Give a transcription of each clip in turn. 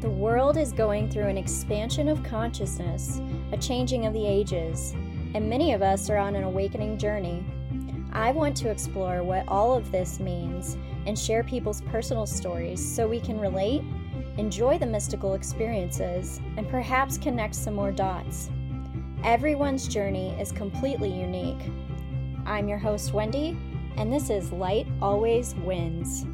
The world is going through an expansion of consciousness, a changing of the ages, and many of us are on an awakening journey. I want to explore what all of this means and share people's personal stories so we can relate, enjoy the mystical experiences, and perhaps connect some more dots. Everyone's journey is completely unique. I'm your host, Wendy, and this is Light Always Wins.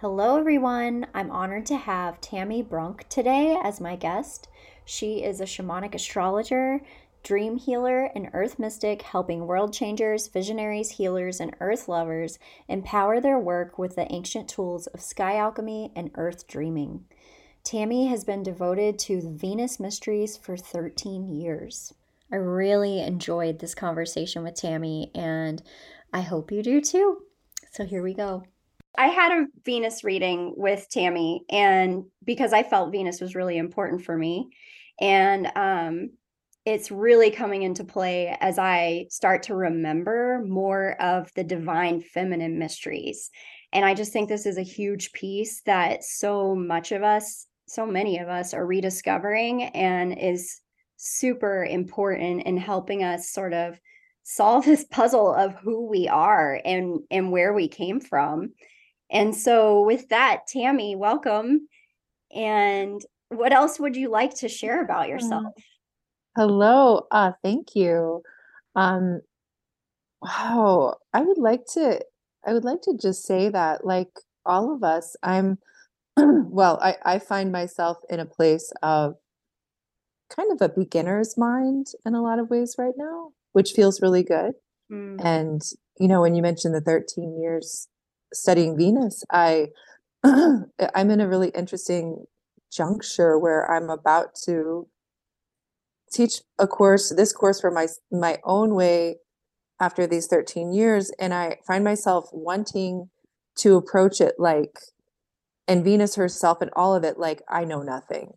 Hello everyone, I'm honored to have Tammy Brunk today as my guest. She is a shamanic astrologer, dream healer, and earth mystic, helping world changers, visionaries, healers, and earth lovers empower their work with the ancient tools of sky alchemy and earth dreaming. Tammy has been devoted to the Venus Mysteries for 13 years. I really enjoyed this conversation with Tammy, and I hope you do too. So here we go. I had a Venus reading with Tammy, and because I felt Venus was really important for me, and it's really coming into play as I start to remember more of the divine feminine mysteries. And I just think this is a huge piece that so many of us are rediscovering, and is super important in helping us sort of solve this puzzle of who we are and where we came from. And so with that, Tammy, welcome. And what else would you like to share about yourself? Hello. Thank you. Wow. I would like to just say that, like all of us, I find myself in a place of kind of a beginner's mind in a lot of ways right now, which feels really good. Mm. And, you know, when you mentioned the 13 years studying Venus, I'm in a really interesting juncture where I'm about to teach this course for my own way after these 13 years. And I find myself wanting to approach it like, and Venus herself and all of it, like, I know nothing,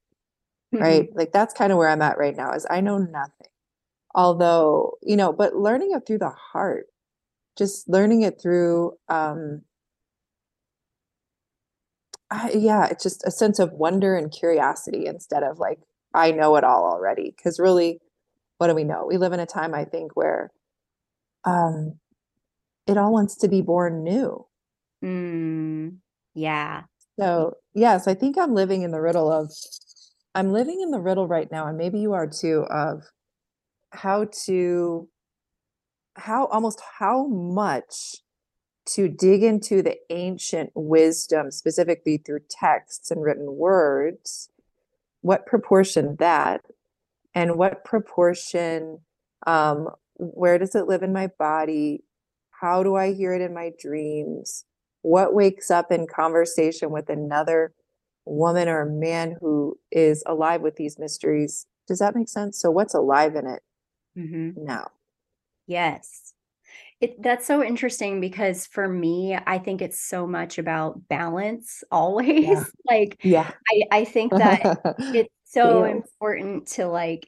mm-hmm. right? Like, that's kind of where I'm at right now, is I know nothing. Although, you know, but learning it through the heart, just learning it through, it's just a sense of wonder and curiosity instead of like, I know it all already. Because really, what do we know? We live in a time, I think, where it all wants to be born new. Mm, yeah. So yes, I think I'm living in the riddle of, right now, and maybe you are too, of how much to dig into the ancient wisdom, specifically through texts and written words, what proportion that, and what proportion, where does it live in my body? How do I hear it in my dreams? What wakes up in conversation with another woman or man who is alive with these mysteries? Does that make sense? So what's alive in it mm-hmm. now? Yes. That's so interesting, because for me, I think it's so much about balance always. Yeah. I think that it's so important to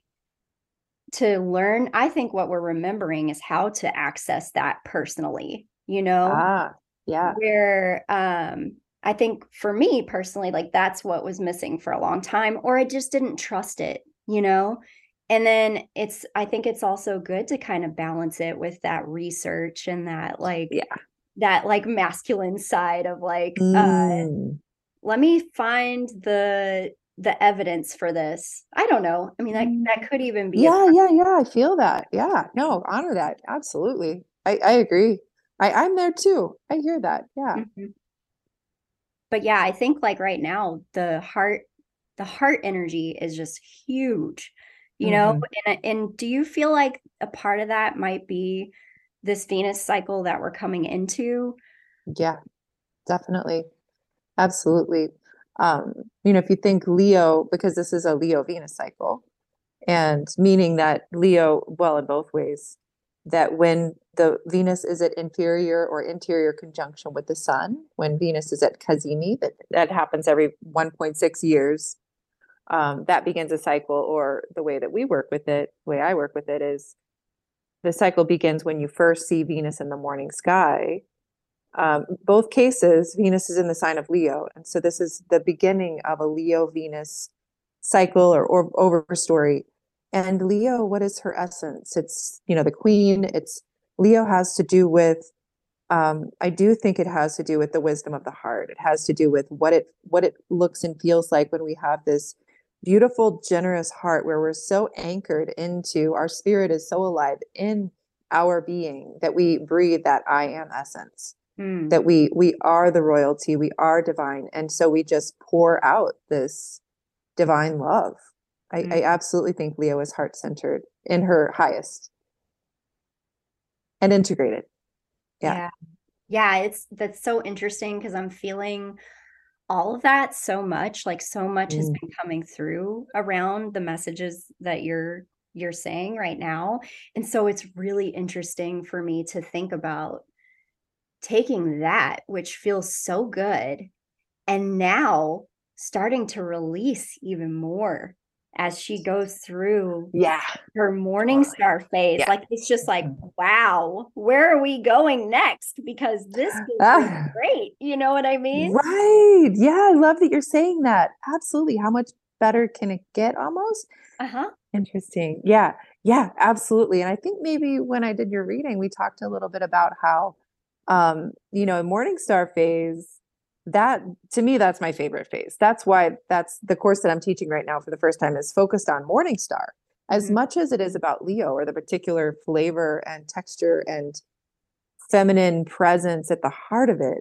to learn. I think what we're remembering is how to access that personally, you know? Yeah. Where, I think for me personally, like, that's what was missing for a long time, or I just didn't trust it, you know? And then I think it's also good to kind of balance it with that research and that that masculine side of let me find the evidence for this. I don't know. I mean, that could even be. Yeah. I feel that. Yeah. No, honor that. Absolutely. I agree. I'm there too. I hear that. Yeah. Mm-hmm. But yeah, I think like right now, the heart energy is just huge, you know? Mm-hmm. And do you feel like a part of that might be this Venus cycle that we're coming into? Yeah, definitely. Absolutely. You know, if you think Leo, because this is a Leo Venus cycle, and meaning that Leo, well, in both ways, that when the Venus is at inferior or interior conjunction with the sun, when Venus is at Kazemi, that happens every 1.6 years, that begins a cycle, or I work with it is the cycle begins when you first see Venus in the morning sky, Both cases, Venus is in the sign of Leo. And so this is the beginning of a Leo-Venus cycle or overstory. And Leo, what is her essence? It's, you know, the queen. It's Leo has to do with, I do think it has to do with the wisdom of the heart. It has to do with what it looks and feels like when we have this beautiful, generous heart where we're so anchored into, our spirit is so alive in our being that we breathe that I am essence, that we are the royalty, we are divine. And so we just pour out this divine love. I absolutely think Leo is heart-centered in her highest and integrated. Yeah. That's so interesting because I'm feeling all of that so much, like so much has been coming through around the messages that you're saying right now. And so it's really interesting for me to think about taking that, which feels so good, and now starting to release even more as she goes through her Morningstar phase. Yeah. Like, it's just like, wow, where are we going next? Because this is great. You know what I mean? Right. Yeah. I love that you're saying that. Absolutely. How much better can it get almost? Uh-huh. Interesting. Yeah. Yeah, absolutely. And I think maybe when I did your reading, we talked a little bit about how, you know, Morningstar phase, that to me, that's my favorite phase. That's why that's the course that I'm teaching right now for the first time is focused on Morningstar as much as it is about Leo or the particular flavor and texture and feminine presence at the heart of it.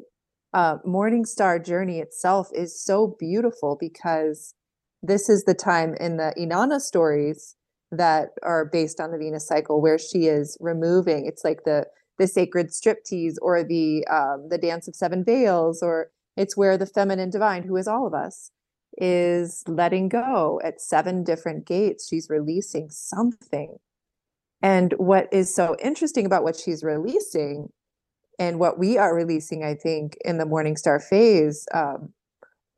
Morningstar journey itself is so beautiful because this is the time in the Inanna stories that are based on the Venus cycle where she is removing, it's like the sacred striptease or the dance of seven veils, or it's where the feminine divine, who is all of us, is letting go at seven different gates. She's releasing something. And what is so interesting about what she's releasing and what we are releasing, I think, in the Morningstar phase,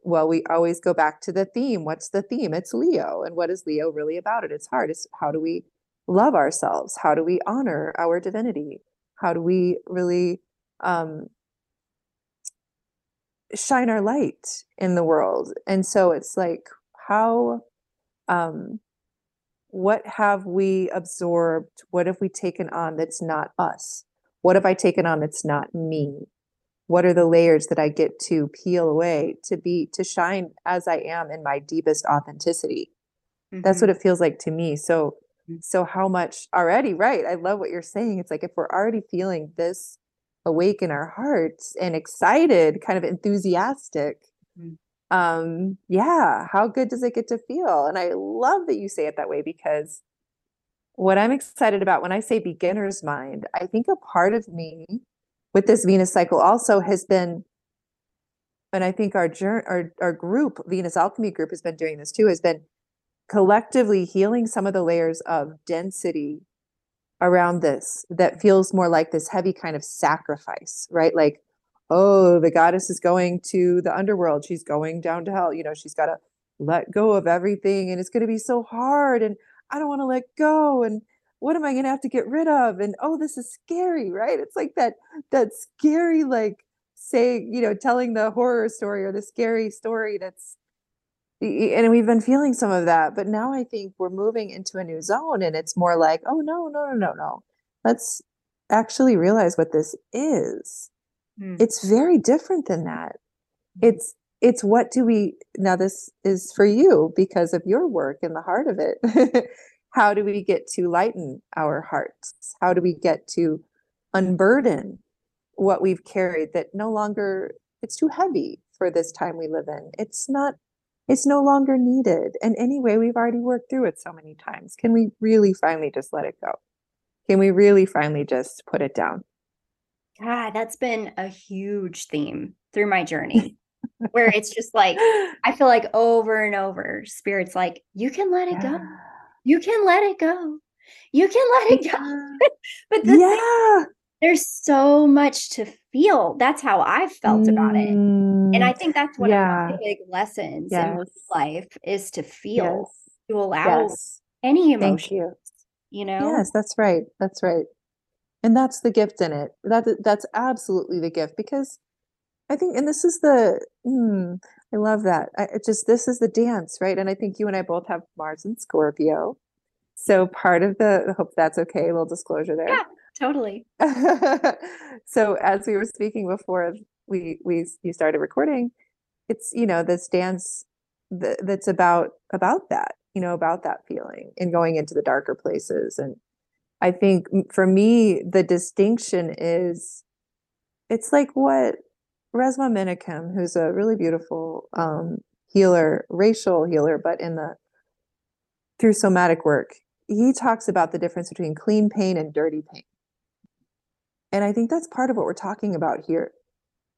well, we always go back to the theme. What's the theme? It's Leo. And what is Leo really about? It's hard. It's how do we love ourselves? How do we honor our divinity? How do we really shine our light in the world? And so it's like, how, what have we absorbed? What have we taken on that's not us? What have I taken on that's not me? What are the layers that I get to peel away to shine as I am in my deepest authenticity? Mm-hmm. That's what it feels like to me. So how much already, right? I love what you're saying. It's like, if we're already feeling this awake in our hearts and excited, kind of enthusiastic, how good does it get to feel? And I love that you say it that way, because what I'm excited about when I say beginner's mind, I think a part of me with this Venus cycle also has been, and I think our group, Venus Alchemy group, has been doing this too, has been collectively healing some of the layers of density around this that feels more like this heavy kind of sacrifice, right? Like, oh, the goddess is going to the underworld. She's going down to hell. You know, she's got to let go of everything and it's going to be so hard and I don't want to let go. And what am I going to have to get rid of? And, oh, this is scary, right? It's like that scary, like saying, you know, telling the horror story or the scary story and we've been feeling some of that, but now I think we're moving into a new zone and it's more like, oh, no. Let's actually realize what this is. It's very different than that. It's what do we, now this is for you because of your work in the heart of it. How do we get to lighten our hearts? How do we get to unburden what we've carried that no longer, it's too heavy for this time we live in. It's no longer needed. And anyway, we've already worked through it so many times. Can we really finally just let it go? Can we really finally just put it down? God, that's been a huge theme through my journey where it's just like, I feel like over and over, Spirit's like, you can let it go. You can let it go. You can let it go. But there's so much to feel. That's how I've felt about it. And I think that's one of my big lessons in life is to feel, to allow any emotion, you know? Yes, that's right. And that's the gift in it. That's absolutely the gift, because I think, and this is the, I love that. This is the dance, right? And I think you and I both have Mars in Scorpio. So part of the, I hope that's okay, a little disclosure there. Yeah, totally. So as we were speaking before you started recording, it's, you know, this dance that's about that, you know, about that feeling and going into the darker places. And I think for me, the distinction is, it's like what Resmaa Menakem, who's a really beautiful healer, racial healer, but through somatic work, he talks about the difference between clean pain and dirty pain. And I think that's part of what we're talking about here.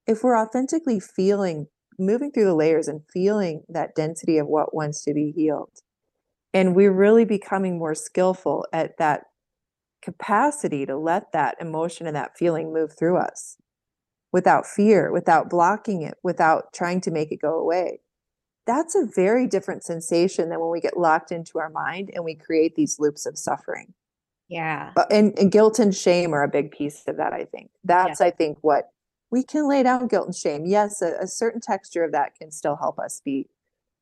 If we're authentically feeling, moving through the layers and feeling that density of what wants to be healed, and we're really becoming more skillful at that capacity to let that emotion and that feeling move through us without fear, without blocking it, without trying to make it go away. That's a very different sensation than when we get locked into our mind and we create these loops of suffering. Yeah. And guilt and shame are a big piece of that, I think. I think what we can lay down, guilt and shame. Yes, a certain texture of that can still help us be,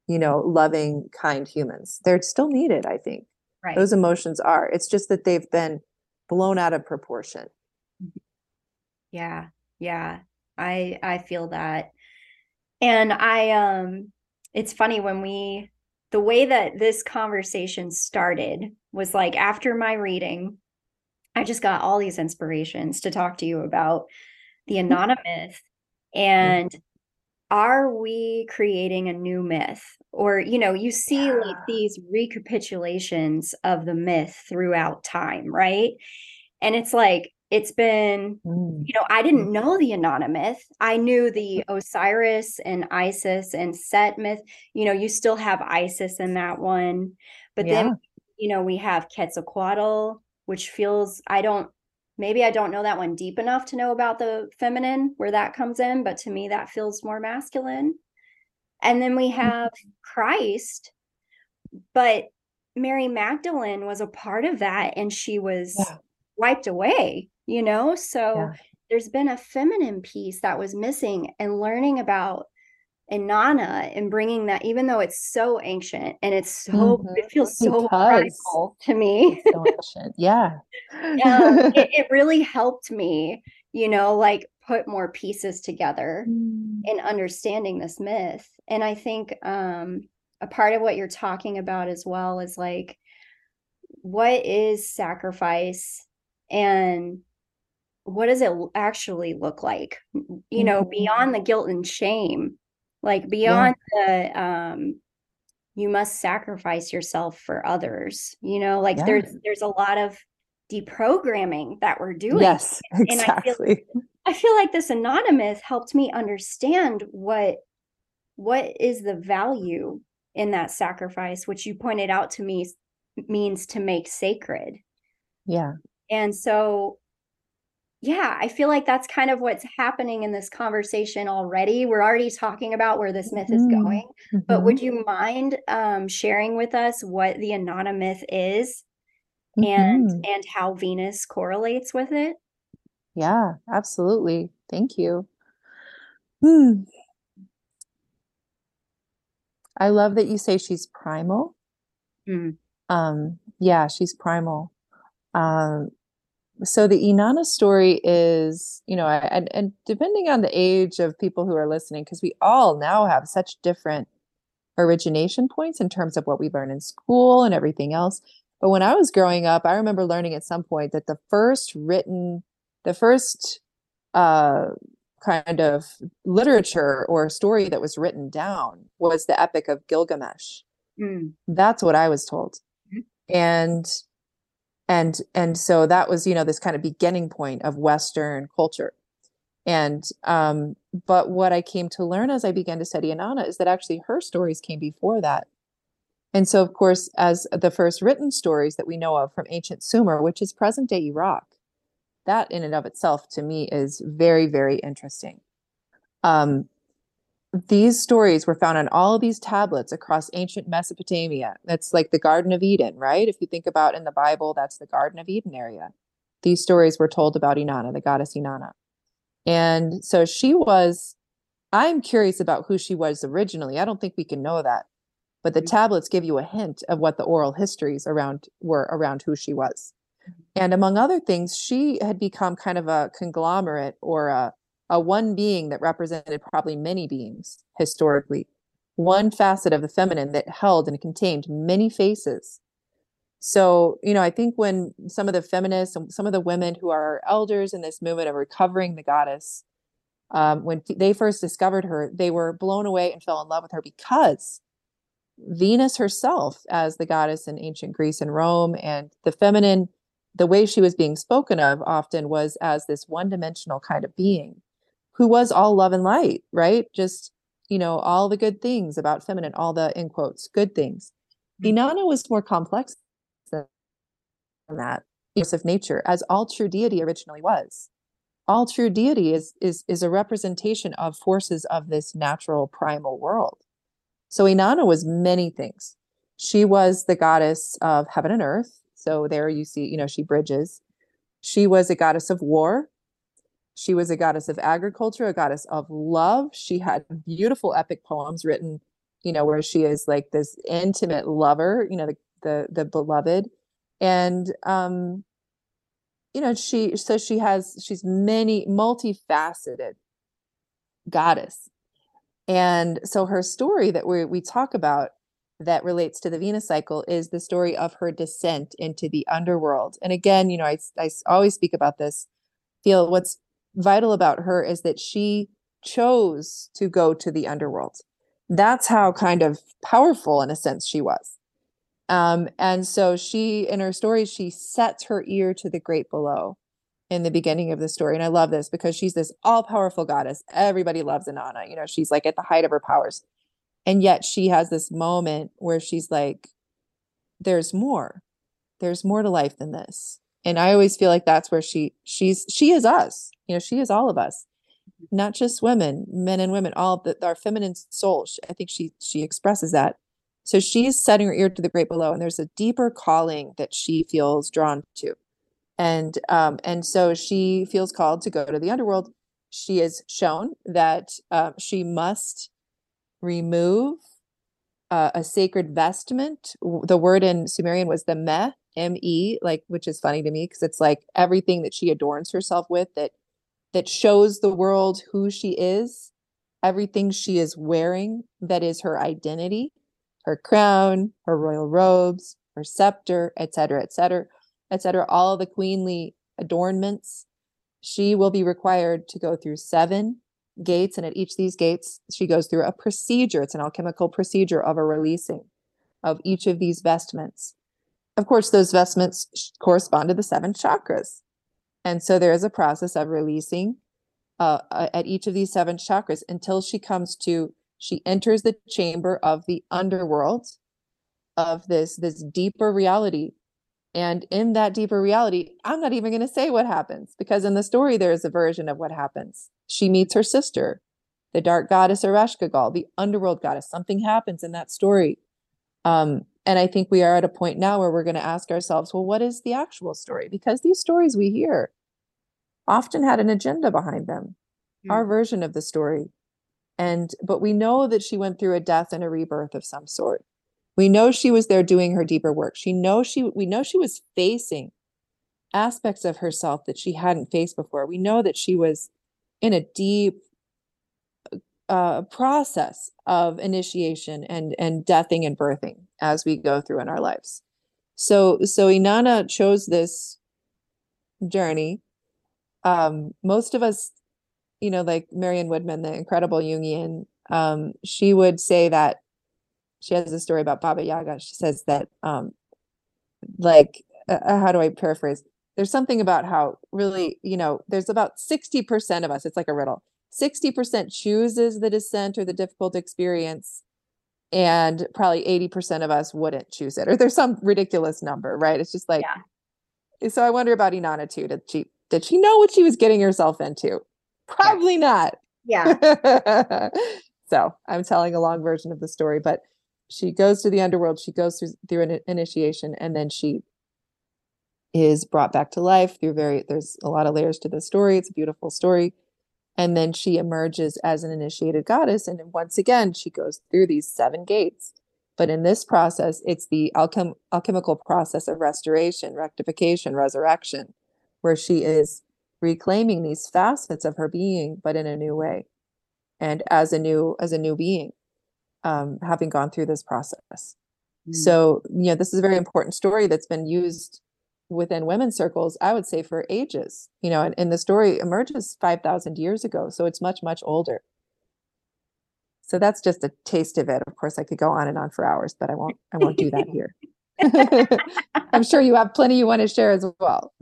you know, loving, kind humans. They're still needed, I think. Right. Those emotions are. It's just that they've been blown out of proportion. Yeah. Yeah. I feel that. And it's funny when the way that this conversation started was like, after my reading, I just got all these inspirations to talk to you about the Inanna myth. And are we creating a new myth? Or, you know, you see like these recapitulations of the myth throughout time, right? And it's like, it's been, you know, I didn't know the Inanna myth. I knew the Osiris and Isis and Set myth. You know, you still have Isis in that one. But then, you know, we have Quetzalcoatl, which feels, maybe I don't know that one deep enough to know about the feminine, where that comes in. But to me, that feels more masculine. And then we have Christ. But Mary Magdalene was a part of that, and she was wiped away. You know, so there's been a feminine piece that was missing, and learning about Inanna and bringing that, even though it's so ancient and it's so, it feels so radical to me. So ancient. Yeah. It really helped me, you know, like put more pieces together in understanding this myth. And I think a part of what you're talking about as well is like, what is sacrifice and what does it actually look like, you know, beyond the guilt and shame, like beyond the, you must sacrifice yourself for others, you know, like there's a lot of deprogramming that we're doing. Yes, exactly. And I feel like this Inanna myth helped me understand what is the value in that sacrifice, which you pointed out to me means to make sacred. Yeah. And so, yeah, I feel like that's kind of what's happening in this conversation already. We're already talking about where this myth is going, but would you mind sharing with us what the Inanna myth is and how Venus correlates with it? Yeah, absolutely. Thank you. I love that you say she's primal. Yeah, she's primal. So the Inanna story is, you know, and depending on the age of people who are listening, because we all now have such different origination points in terms of what we learn in school and everything else. But when I was growing up, I remember learning at some point that the first kind of literature or story that was written down was the Epic of Gilgamesh. That's what I was told. And so that was, you know, this kind of beginning point of Western culture. And, but what I came to learn as I began to study Inanna is that actually her stories came before that. And so, of course, as the first written stories that we know of from ancient Sumer, which is present day Iraq, that in and of itself to me is very, very interesting. These stories were found on all of these tablets across ancient Mesopotamia. That's like the Garden of Eden, right? If you think about in the Bible, that's the Garden of Eden area. these stories were told about Inanna, the goddess Inanna. And so she was, I'm curious about who she was originally. I don't think we can know that, but the tablets give you a hint of what the oral histories were around who she was. And among other things, she had become kind of a conglomerate or a one being that represented probably many beings historically, one facet of the feminine that held and contained many faces. So, you know, I think when some of the feminists and some of the women who are our elders in this movement of recovering the goddess, when they first discovered her, they were blown away and fell in love with her because Venus herself, as the goddess in ancient Greece and Rome, and the feminine, the way she was being spoken of often was as this one-dimensional kind of being who was all love and light, right? Just, you know, all the good things about feminine, all the, in quotes, good things. Inanna was more complex that use of nature, as all true deity originally was. All true deity is a representation of forces of this natural primal world. So Inanna was many things. She was the goddess of heaven and earth. So there you see, you know, she bridges. She was a goddess of war. She was a goddess of agriculture, a goddess of love. She had beautiful epic poems written, you know, where she is like this intimate lover, you know, the beloved. And, you know, she's many multifaceted goddess. And so her story that we talk about that relates to the Venus cycle is the story of her descent into the underworld. And again, you know, I always speak about this. Feel what's vital about her is that she chose to go to the underworld. That's how kind of powerful, in a sense, she was. And so she, in her story, she sets her ear to the great below in the beginning of the story. And I love this because she's this all-powerful goddess. Everybody loves Inanna. You know, she's like at the height of her powers. And yet she has this moment where she's like, there's more to life than this. And I always feel like that's where she is us, you know, she is all of us, not just women, men and women, all the, our feminine soul. I think she expresses that. So she's setting her ear to the great below, and there's a deeper calling that she feels drawn to. And so she feels called to go to the underworld. She is shown that she must remove a sacred vestment. The word in Sumerian was the meh, M-E, like, which is funny to me because it's like everything that she adorns herself with that shows the world who she is, everything she is wearing that is her identity. Her crown, her royal robes, her scepter, etc., etc., etc., all the queenly adornments. She will be required to go through 7 gates, and at each of these gates, she goes through a procedure. It's an alchemical procedure of a releasing of each of these vestments. Of course, those vestments correspond to the 7 chakras. And so there is a process of releasing at each of these 7 chakras until she comes to she enters the chamber of the underworld, of this deeper reality. And in that deeper reality, I'm not even going to say what happens, because in the story, there is a version of what happens. She meets her sister, the dark goddess Ereshkigal, the underworld goddess. Something happens in that story. And I think we are at a point now where we're going to ask ourselves, well, what is the actual story? Because these stories we hear often had an agenda behind them, our version of the story. But we know that she went through a death and a rebirth of some sort. We know she was there doing her deeper work. We know she was facing aspects of herself that she hadn't faced before. We know that she was in a deep process of initiation and deathing and birthing as we go through in our lives. So Inanna chose this journey. Most of us, you know, like Marian Woodman, the incredible Jungian, she would say that she has a story about Baba Yaga. She says that, how do I paraphrase? There's something about how really, you know, there's about 60% of us. It's like a riddle. 60% chooses the descent or the difficult experience, and probably 80% of us wouldn't choose it. Or there's some ridiculous number, right? It's just like, yeah. So I wonder about Inanna too. Did she know what she was getting herself into? Probably not. Yeah. So I'm telling a long version of the story, but she goes to the underworld. She goes through an initiation, and then she is brought back to life through there's a lot of layers to the story. It's a beautiful story. And then she emerges as an initiated goddess. And once again, she goes through these 7 gates. But in this process, it's the alchemical process of restoration, rectification, resurrection, where she is reclaiming these facets of her being, but in a new way, and as a new being, having gone through this process. Mm. So, this is a very important story that's been used within women's circles, I would say, for ages, and the story emerges 5,000 years ago. So it's much, much older. So that's just a taste of it. Of course, I could go on and on for hours, but I won't do that here. I'm sure you have plenty you want to share as well.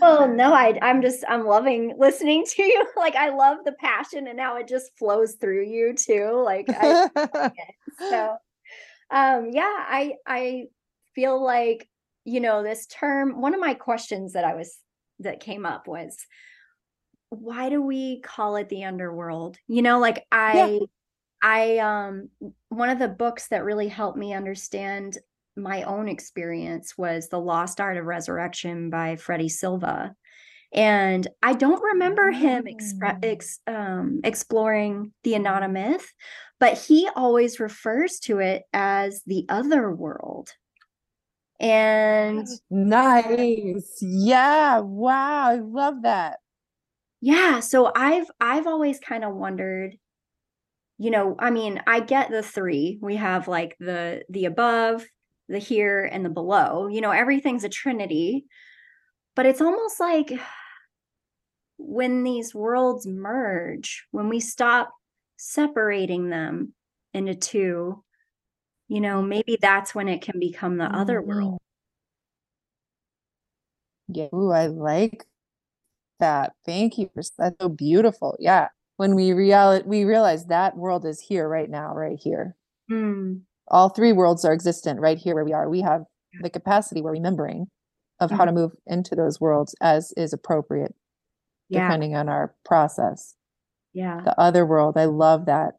Well, no, I'm loving listening to you. Like, I love the passion and how it just flows through you too. Like, I feel like, this term, one of my questions that came up was, why do we call it the underworld? One of the books that really helped me understand my own experience was The Lost Art of Resurrection by Freddie Silva. And I don't remember him exploring the Inanna myth, but he always refers to it as the other world. And nice. Yeah. Wow. I love that. Yeah. So I've always kind of wondered, I get the 3. We have like the above, the here, and the below, everything's a trinity, but it's almost like when these worlds merge, when we stop separating them into 2, maybe that's when it can become the other world. Yeah. Ooh, I like that. Thank you. That's so beautiful. Yeah. When we realize that world is here right now, right here. Mm. All 3 worlds are existent right here where we are. We have the capacity, we're remembering, of how to move into those worlds as is appropriate, depending on our process. Yeah. The other world. I love that.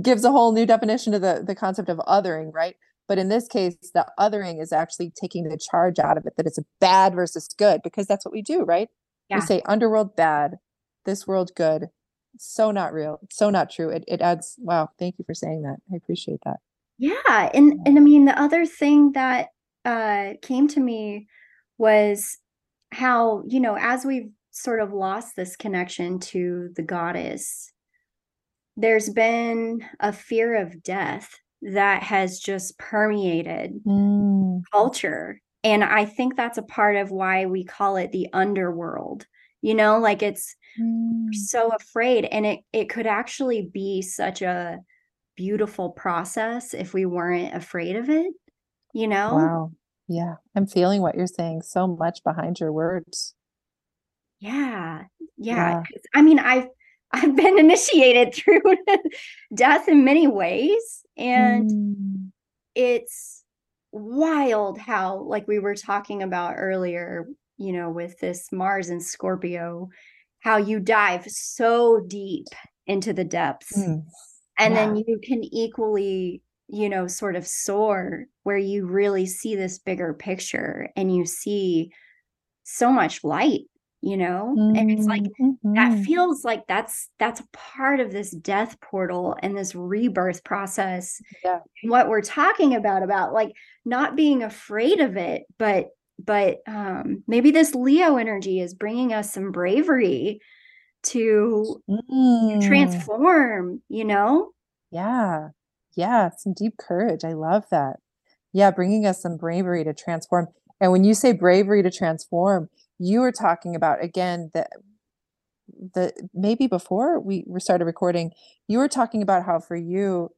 Gives a whole new definition to the concept of othering, right? But in this case, the othering is actually taking the charge out of it, that it's a bad versus good, because that's what we do, right? Yeah. We say underworld bad, this world good. So not real, so not true. It adds, wow, thank you for saying that. I appreciate that. Yeah. And the other thing that came to me was how, as we've sort of lost this connection to the goddess, there's been a fear of death that has just permeated culture. And I think that's a part of why we call it the underworld, like it's so afraid. And it could actually be such a beautiful process if we weren't afraid of it, Wow. Yeah. I'm feeling what you're saying so much behind your words. Yeah. Yeah. Yeah. I've been initiated through death in many ways. And it's wild how, like we were talking about earlier, with this Mars and Scorpio, how you dive so deep into the depths. Mm. And then you can equally, sort of soar, where you really see this bigger picture and you see so much light. And it's like, that feels like that's a part of this death portal and this rebirth process. Yeah. What we're talking about like not being afraid of it, but maybe this Leo energy is bringing us some bravery to transform, Yeah. Some deep courage. I love that. Yeah. Bringing us some bravery to transform. And when you say bravery to transform, you were talking about, again, the maybe before we started recording, you were talking about how for you,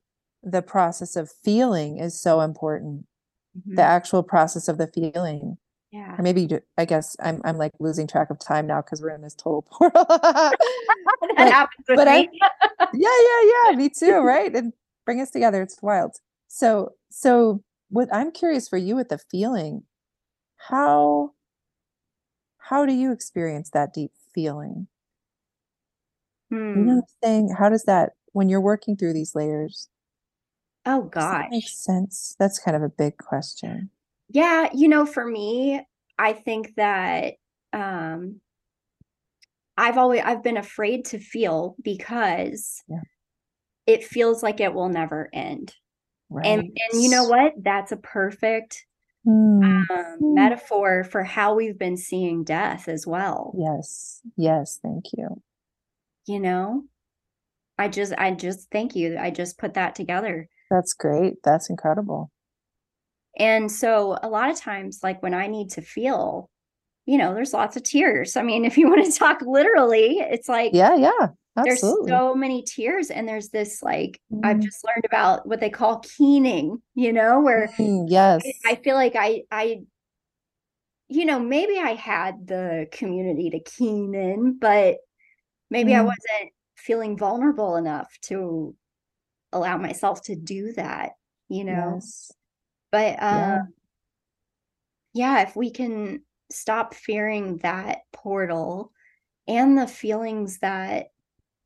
the process of feeling is so important, the actual process of the feeling. Yeah. Or maybe, I guess I'm like losing track of time now because we're in this total portal. That happens with me. Yeah. Me too. Right. And bring us together. It's wild. So what I'm curious for you with the feeling, how do you experience that deep feeling? You know what I'm saying? How does that, when you're working through these layers? Oh, gosh. Does that make sense? That's kind of a big question. Yeah. For me, I think that I've been afraid to feel because it feels like it will never end. Right. And you know what? That's a perfect metaphor for how we've been seeing death as well. Yes. Yes. Thank you. You know, I just thank you. I just put that together. That's great. That's incredible. And so a lot of times, like when I need to feel, you know, there's lots of tears. I mean, if you want to talk literally, it's like, yeah, absolutely. There's so many tears. And there's this, like, I've just learned about what they call keening, you know, where yes, I feel like I, you know, maybe I had the community to keen in, but maybe I wasn't feeling vulnerable enough to allow myself to do that, you know? Yes. But yeah, if we can stop fearing that portal and the feelings that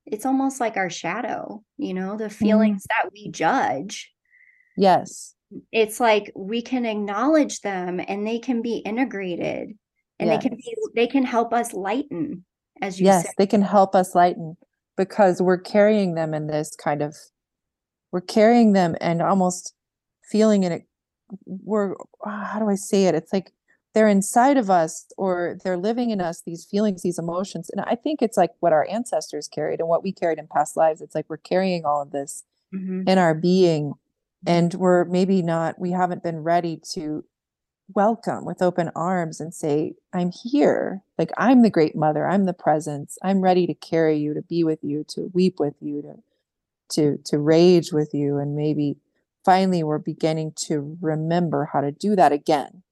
it's almost like our shadow, you know, the feelings that we judge. Yes. It's like we can acknowledge them and they can be integrated and they can help us lighten, as you said. Yes, they can help us lighten because we're carrying them in this kind of, we're carrying them and almost feeling in it. How do I say it? It's like they're inside of us or they're living in us, these feelings, these emotions. And I think it's like what our ancestors carried and what we carried in past lives. It's like we're carrying all of this in our being and we haven't been ready to welcome with open arms and say, I'm here. Like I'm the great mother. I'm the presence. I'm ready to carry you, to be with you, to weep with you, to rage with you. And maybe finally, we're beginning to remember how to do that again.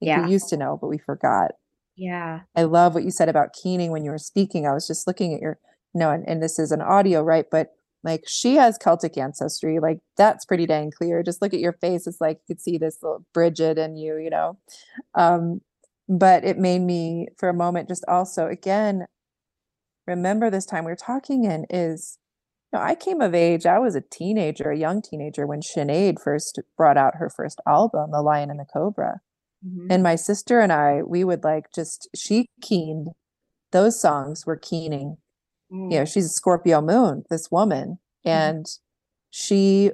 We used to know, but we forgot. Yeah. I love what you said about keening when you were speaking. I was just looking at your, you know, and this is an audio, right? But like she has Celtic ancestry. Like that's pretty dang clear. Just look at your face. It's like you could see this little Bridget in you, you know. But it made me for a moment just also, again, remember this time we were talking in is, no, I came of age, I was a young teenager when Sinead first brought out her first album, The Lion and the Cobra. Mm-hmm. And my sister and I, we would like just, she keened, those songs were keening. Mm-hmm. You know, she's a Scorpio moon, this woman. And she,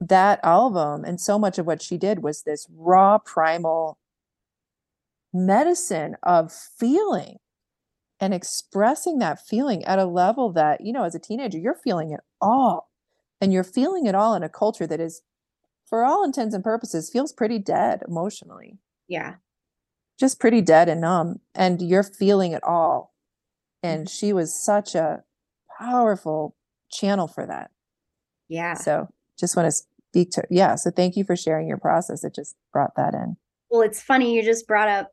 that album and so much of what she did was this raw primal medicine of feeling. And expressing that feeling at a level that, you know, as a teenager, you're feeling it all. And you're feeling it all in a culture that is, for all intents and purposes, feels pretty dead emotionally. Yeah. Just pretty dead and numb. And you're feeling it all. And she was such a powerful channel for that. Yeah. So just want to speak to, so thank you for sharing your process. It just brought that in. Well, it's funny. You just brought up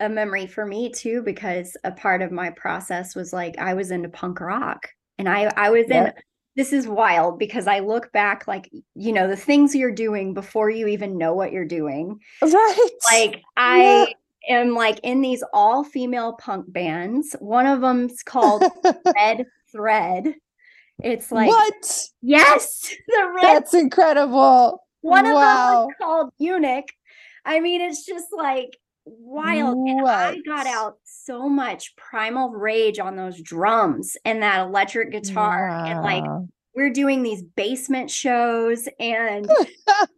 a memory for me too, because a part of my process was like, I was into punk rock and I was in, this is wild because I look back, like, you know, the things you're doing before you even know what you're doing. Right. Like I am like in these all female punk bands. One of them's called Red Thread. It's like, what? Yes. The Red. That's incredible. One of them is called Eunuch. I mean, it's just like, wild. And I got out so much primal rage on those drums and that electric guitar. Wow. And like we're doing these basement shows and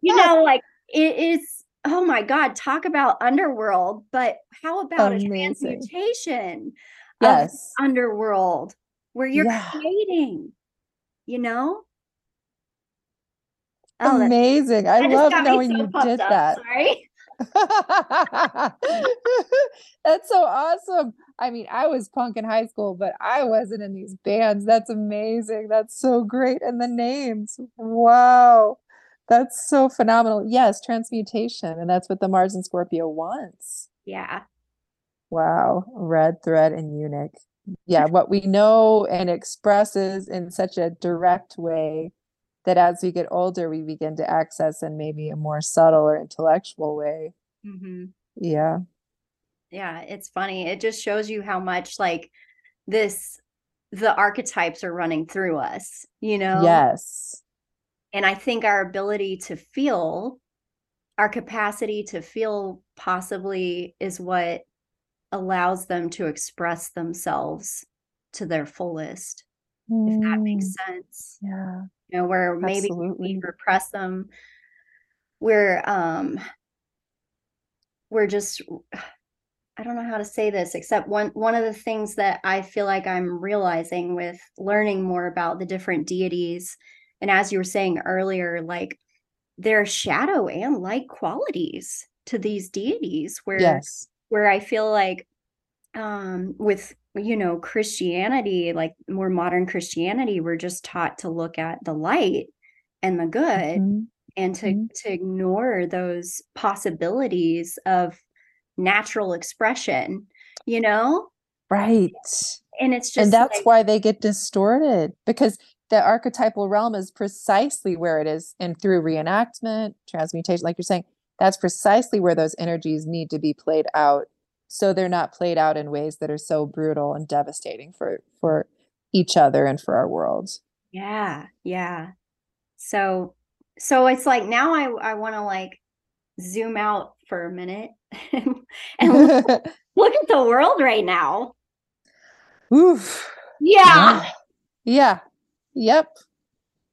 you know, like it is, oh my God, talk about underworld. But how about a transmutation of underworld where you're creating, you know? Oh, amazing. I love knowing you did that. Sorry. That's so awesome. I mean, I was punk in high school, but I wasn't in these bands. That's amazing. That's so great. And the names. Wow. That's so phenomenal. Yes, transmutation. And that's what the Mars and Scorpio wants. Yeah. Wow. Red Thread and Eunuch. Yeah. What we know and expresses in such a direct way that as we get older, we begin to access in maybe a more subtle or intellectual way. Mm-hmm. Yeah. Yeah. It's funny. It just shows you how much like this, the archetypes are running through us, you know? Yes. And I think our ability to feel, our capacity to feel possibly is what allows them to express themselves to their fullest, if that makes sense. Yeah. You know, where maybe we repress them, we're just, I don't know how to say this, except one of the things that I feel like I'm realizing with learning more about the different deities, and as you were saying earlier, like there are shadow and light qualities to these deities, where where I feel like with, you know, Christianity, like more modern Christianity, we're just taught to look at the light and the good and to ignore those possibilities of natural expression, you know? Right. And it's just, and that's like, why they get distorted, because the archetypal realm is precisely where it is. And through reenactment, transmutation, like you're saying, that's precisely where those energies need to be played out. So they're not played out in ways that are so brutal and devastating for each other and for our world. Yeah. Yeah. So it's like, now I want to like zoom out for a minute and look at the world right now. Oof. Yeah. Yeah. Yep.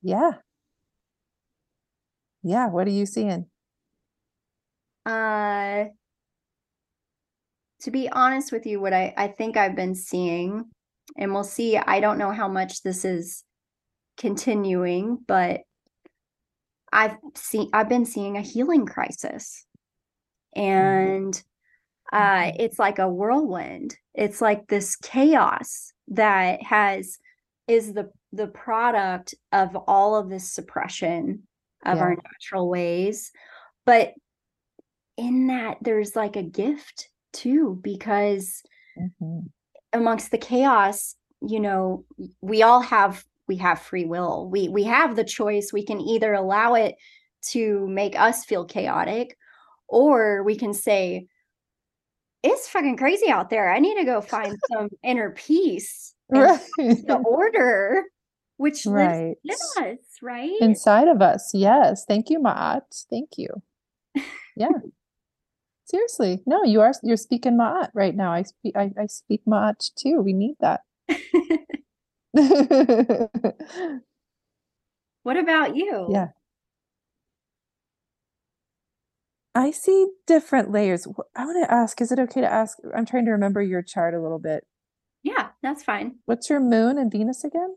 Yeah. Yeah. What are you seeing? To be honest with you, what I think I've been seeing, and we'll see, I don't know how much this is continuing, but I've been seeing a healing crisis, and it's like a whirlwind. It's like this chaos that is the product of all of this suppression of our natural ways. But in that, there's like a gift too, because amongst the chaos, you know, we have free will. We have the choice. We can either allow it to make us feel chaotic, or we can say, it's fucking crazy out there. I need to go find some inner peace and the order, which lives in us, right? Inside of us. Yes. Thank you, Ma'at. Thank you. Yeah. Seriously. No, you're speaking Ma'at right now. I speak Ma'at too. We need that. What about you? Yeah. I see different layers. I want to ask, is it okay to ask? I'm trying to remember your chart a little bit. Yeah, that's fine. What's your moon and Venus again?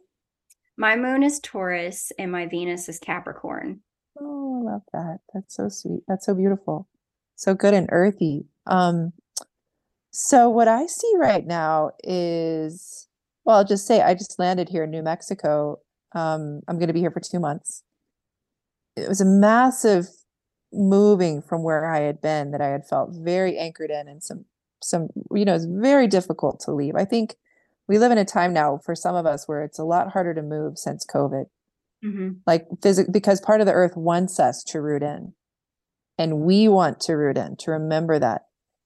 My moon is Taurus and my Venus is Capricorn. Oh, I love that. That's so sweet. That's so beautiful. So good and earthy. So what I see right now is, well, I'll just say I just landed here in New Mexico. I'm going to be here for 2 months. It was a massive moving from where I had been that I had felt very anchored in, and some, you know, it's very difficult to leave. I think we live in a time now for some of us where it's a lot harder to move since COVID, like because part of the earth wants us to root in. And we want to root in, to remember that.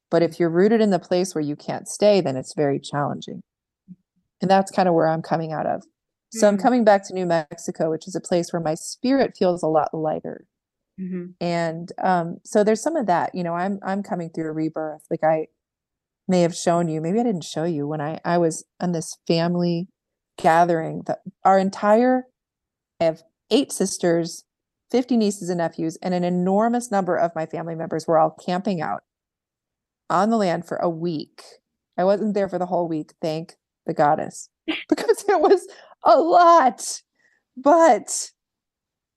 But if you're rooted in the place where you can't stay, then it's very challenging. And that's kind of where I'm coming out of. So I'm coming back to New Mexico, which is a place where my spirit feels a lot lighter. And so there's some of that, you know, I'm coming through a rebirth. Like I may have shown you, maybe I didn't show you, when I was on this family gathering, I have 8 sisters, 50 nieces and nephews, and an enormous number of my family members were all camping out on the land for a week. I wasn't there for the whole week, thank the goddess, because it was a lot. But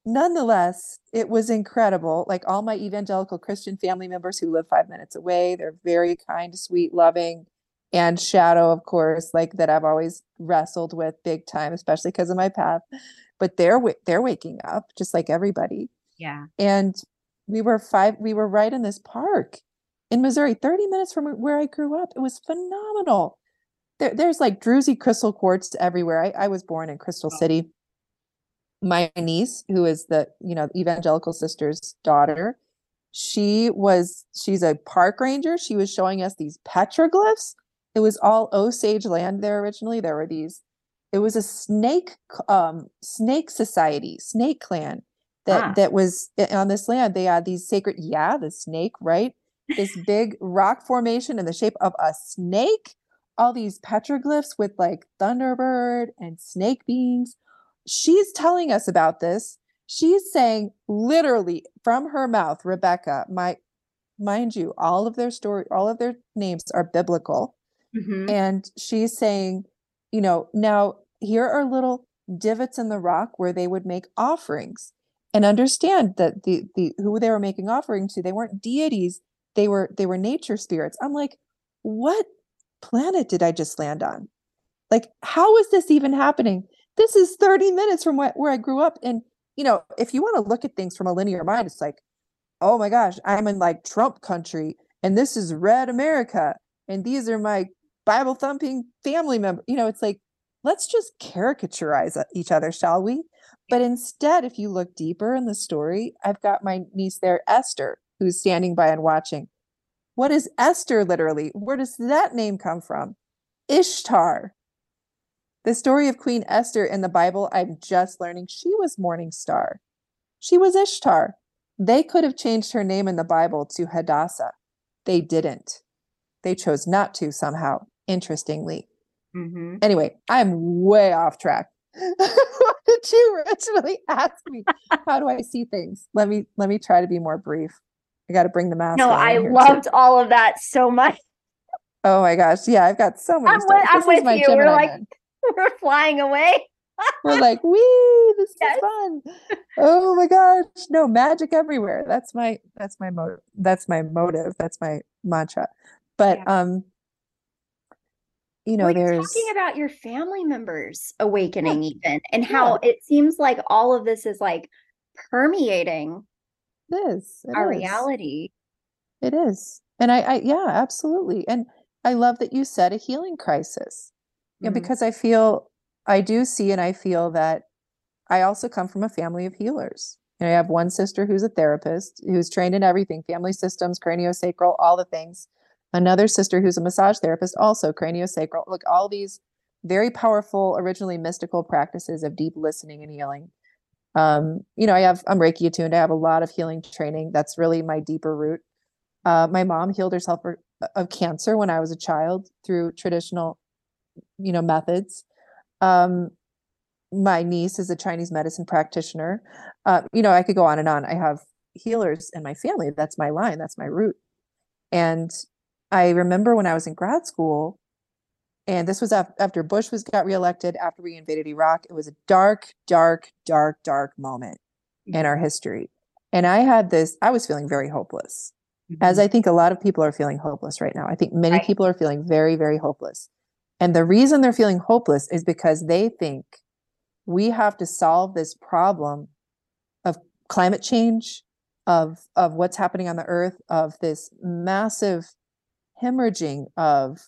nonetheless, it was incredible. Like all my evangelical Christian family members who live 5 minutes away, they're very kind, sweet, loving, and shadow, of course, like that I've always wrestled with big time, especially because of my path. But they're waking up just like everybody. Yeah. And we were right in this park in Missouri, 30 minutes from where I grew up. It was phenomenal. There's like druzy crystal quartz everywhere. I was born in Crystal City. My niece, who is the, you know, evangelical sister's daughter, she's a park ranger. She was showing us these petroglyphs. It was all Osage land there originally. There were these. It was a snake society, snake clan that was on this land. They had these sacred, the snake, right? this big rock formation in the shape of a snake, all these petroglyphs with like Thunderbird and snake beings. She's telling us about this. She's saying literally from her mouth, Rebecca, mind you, all of their names are biblical. Mm-hmm. And she's saying, you know, now here are little divots in the rock where they would make offerings, and understand that the who they were making offerings to, they weren't deities. They were nature spirits. I'm like, what planet did I just land on? Like, how is this even happening? This is 30 minutes from where I grew up. And, you know, if you want to look at things from a linear mind, it's like, oh my gosh, I'm in like Trump country, and this is red America, and these are my Bible thumping family members. You know, it's like, let's just caricaturize each other, shall we? But instead, if you look deeper in the story, I've got my niece there, Esther, who's standing by and watching. What is Esther literally? Where does that name come from? Ishtar. The story of Queen Esther in the Bible, I'm just learning, she was Morningstar. She was Ishtar. They could have changed her name in the Bible to Hadassah. They didn't. They chose not to somehow, interestingly. Mm-hmm. Anyway, I'm way off track. What did you originally ask me? How do I see things? Let me try to be more brief. I got to bring the mask. No, I loved too. All of that so much. Oh my gosh! Yeah, I've got so many. I'm with you. Gemini we're flying away. We're like, wee! This is fun. Oh my gosh! No, magic everywhere. That's my motive. That's my motive. That's my mantra. But yeah. You know, well, you're talking about your family members awakening, even, and how it seems like all of this is like permeating reality. It is, and I yeah, absolutely, and I love that you said a healing crisis, you know, because I do see and I feel that I also come from a family of healers. You know, I have one sister who's a therapist who's trained in everything, family systems, craniosacral, all the things. Another sister who's a massage therapist, also craniosacral, like all these very powerful, originally mystical practices of deep listening and healing. You know, I'm Reiki attuned. I have a lot of healing training. That's really my deeper root. My mom healed herself of cancer when I was a child through traditional, you know, methods. My niece is a Chinese medicine practitioner. You know, I could go on and on. I have healers in my family. That's my line. That's my root. And I remember when I was in grad school, and this was after Bush got reelected, after we invaded Iraq. It was a dark, dark, dark, dark moment in our history. And I was feeling very hopeless, as I think a lot of people are feeling hopeless right now. I think many people are feeling very, very hopeless. And the reason they're feeling hopeless is because they think we have to solve this problem of climate change, of what's happening on the earth, of this massive hemorrhaging of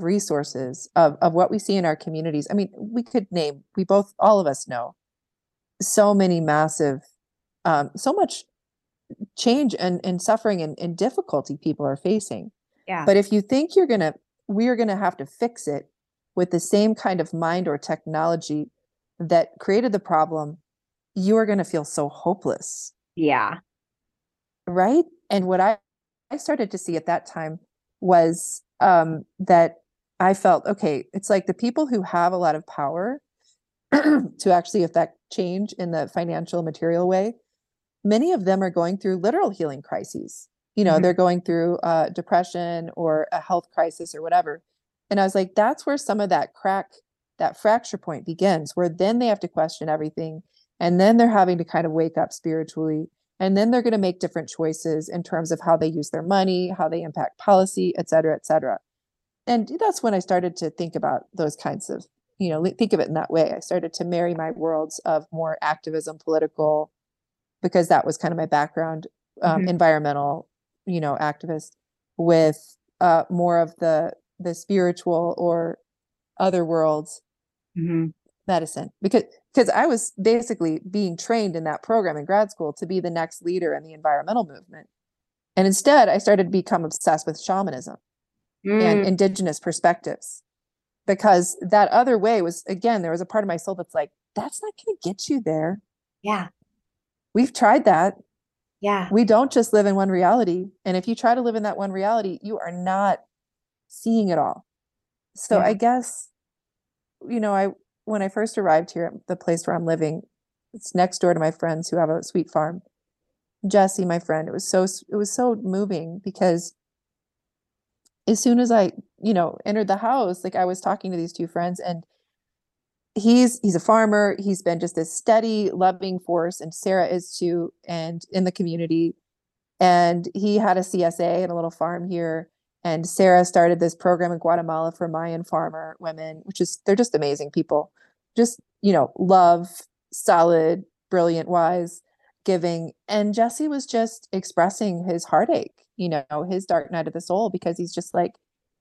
resources, of what we see in our communities. I mean, all of us know so many massive, so much change and suffering and difficulty people are facing. Yeah. But if you think we're going to have to fix it with the same kind of mind or technology that created the problem, you are going to feel so hopeless. Yeah. Right. And what I started to see at that time was that I felt, okay, it's like the people who have a lot of power to actually affect change in the financial material way, many of them are going through literal healing crises. You know, they're going through depression or a health crisis or whatever. And I was like, that's where some of that crack, that fracture point begins, where then they have to question everything. And then they're having to kind of wake up spiritually. And then they're going to make different choices in terms of how they use their money, how they impact policy, et cetera, et cetera. And that's when I started to think about those kinds of, you know, think of it in that way. I started to marry my worlds of more activism, political, because that was kind of my background, environmental, you know, activist, with more of the spiritual or other worlds medicine, because I was basically being trained in that program in grad school to be the next leader in the environmental movement. And instead, I started to become obsessed with shamanism and indigenous perspectives, because that other way was, again, there was a part of my soul that's like, that's not going to get you there. Yeah. We've tried that. Yeah. We don't just live in one reality. And if you try to live in that one reality, you are not seeing it all. So yeah. I guess, you know, when I first arrived here at the place where I'm living, it's next door to my friends who have a sweet farm. Jesse, my friend, it was so moving because as soon as I, you know, entered the house, like I was talking to these two friends, and he's a farmer. He's been just this steady, loving force, and Sarah is too, and in the community. And he had a CSA and a little farm here. And Sarah started this program in Guatemala for Mayan farmer women, they're just amazing people. Just, you know, love, solid, brilliant, wise, giving. And Jesse was just expressing his heartache, you know, his dark night of the soul, because he's just like,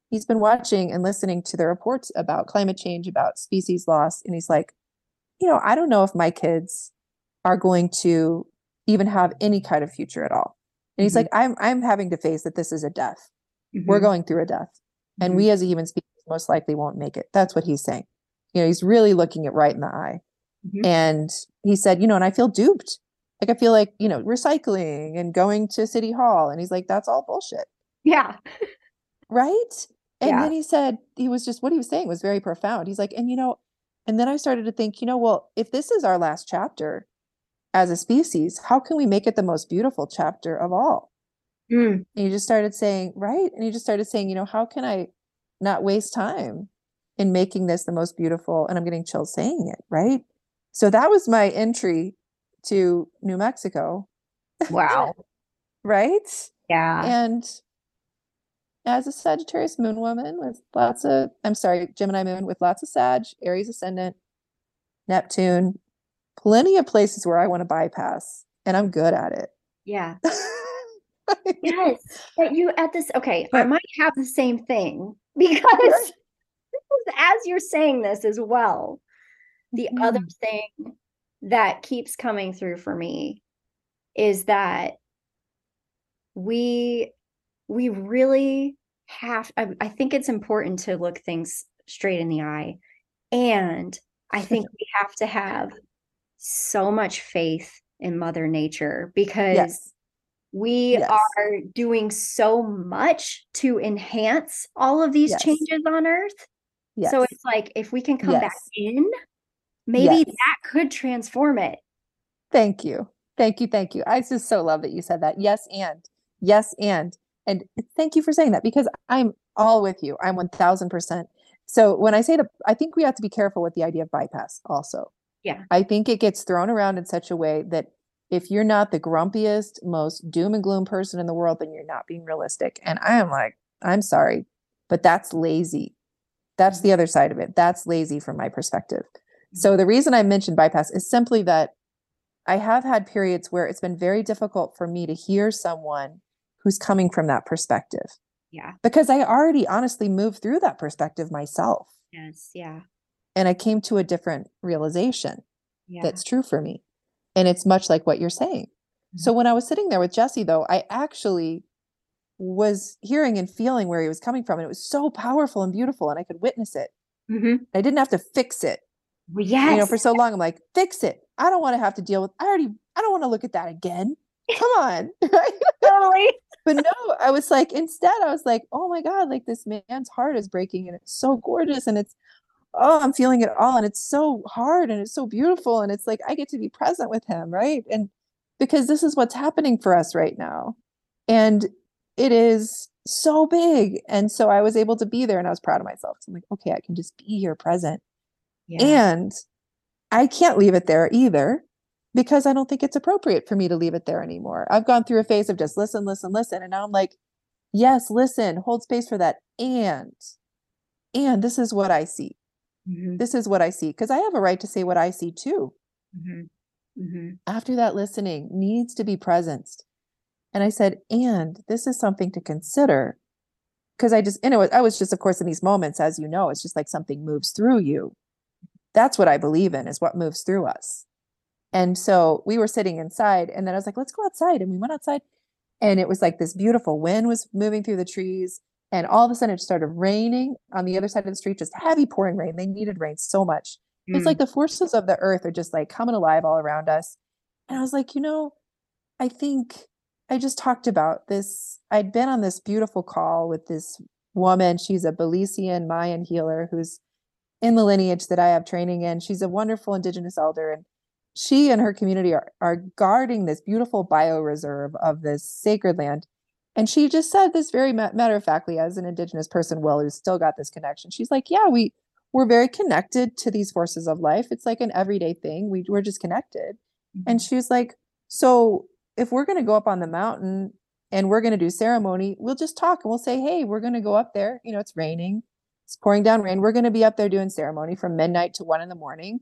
he's been watching and listening to the reports about climate change, about species loss. And he's like, you know, I don't know if my kids are going to even have any kind of future at all. And he's like, I'm having to face that this is a death. We're going through a death, and we as a human species most likely won't make it. That's what he's saying. You know, he's really looking it right in the eye. And he said, you know, and I feel duped. Like, I feel like, you know, recycling and going to City Hall. And he's like, that's all bullshit. Yeah. Right. And then he said, what he was saying was very profound. He's like, and you know, and then I started to think, you know, well, if this is our last chapter as a species, how can we make it the most beautiful chapter of all? And he just started saying, right. And he just started saying, you know, how can I not waste time in making this the most beautiful? And I'm getting chills saying it. Right. So that was my entry to New Mexico. Wow. Right. Yeah. And as a Sagittarius moon woman with Gemini moon with lots of Sag, Aries ascendant, Neptune, plenty of places where I want to bypass, and I'm good at it. Yeah. Yes, but I might have the same thing, because as you're saying this as well, the other thing that keeps coming through for me is that we really have, I think it's important to look things straight in the eye, and I think we have to have so much faith in Mother Nature, because we are doing so much to enhance all of these changes on Earth. Yes. So it's like, if we can come back in, maybe that could transform it. Thank you. Thank you. Thank you. I just so love that you said that. Yes. And thank you for saying that, because I'm all with you. I'm 1000%. So when I say I think we have to be careful with the idea of bypass also. Yeah. I think it gets thrown around in such a way that if you're not the grumpiest, most doom and gloom person in the world, then you're not being realistic. And I am like, I'm sorry, but that's lazy. That's the other side of it. That's lazy from my perspective. So the reason I mentioned bypass is simply that I have had periods where it's been very difficult for me to hear someone who's coming from that perspective. Yeah. Because I already honestly moved through that perspective myself. Yes. Yeah. And I came to a different realization that's true for me. And it's much like what you're saying. Mm-hmm. So when I was sitting there with Jesse, though, I actually was hearing and feeling where he was coming from. And it was so powerful and beautiful. And I could witness it. Mm-hmm. I didn't have to fix it. Yes. You know, for so long, I'm like, fix it. I don't want to have to deal with, I don't want to look at that again. Come on. Right? Totally. But no, I was like, oh my God, like this man's heart is breaking, and it's so gorgeous. And I'm feeling it all. And it's so hard, and it's so beautiful. And it's like, I get to be present with him. Right. And because this is what's happening for us right now. And it is so big. And so I was able to be there, and I was proud of myself. So I'm like, okay, I can just be here present. Yeah. And I can't leave it there either, because I don't think it's appropriate for me to leave it there anymore. I've gone through a phase of just listen. And now I'm like, yes, listen, hold space for that. And this is what I see. Mm-hmm. This is what I see, because I have a right to say what I see too. Mm-hmm. Mm-hmm. After that, listening needs to be presenced. And I said, and this is something to consider, because I was just, of course, in these moments, as you know, it's just like something moves through you. That's what I believe in, is what moves through us. And so we were sitting inside, and then I was like, let's go outside. And we went outside, and it was like this beautiful wind was moving through the trees. And all of a sudden it started raining on the other side of the street, just heavy pouring rain. They needed rain so much. Mm. It's like the forces of the earth are just like coming alive all around us. And I was like, you know, I think I just talked about this. I'd been on this beautiful call with this woman. She's a Belizean Mayan healer who's in the lineage that I have training in. She's a wonderful indigenous elder, and she and her community are guarding this beautiful bioreserve of this sacred land. And she just said this very matter-of-factly, as an indigenous person, well, who's still got this connection. She's like, yeah, we're very connected to these forces of life. It's like an everyday thing. We're just connected. Mm-hmm. And she was like, so if we're going to go up on the mountain and we're going to do ceremony, we'll just talk and we'll say, hey, we're going to go up there. You know, it's raining, it's pouring down rain. We're going to be up there doing ceremony from midnight to 1 a.m.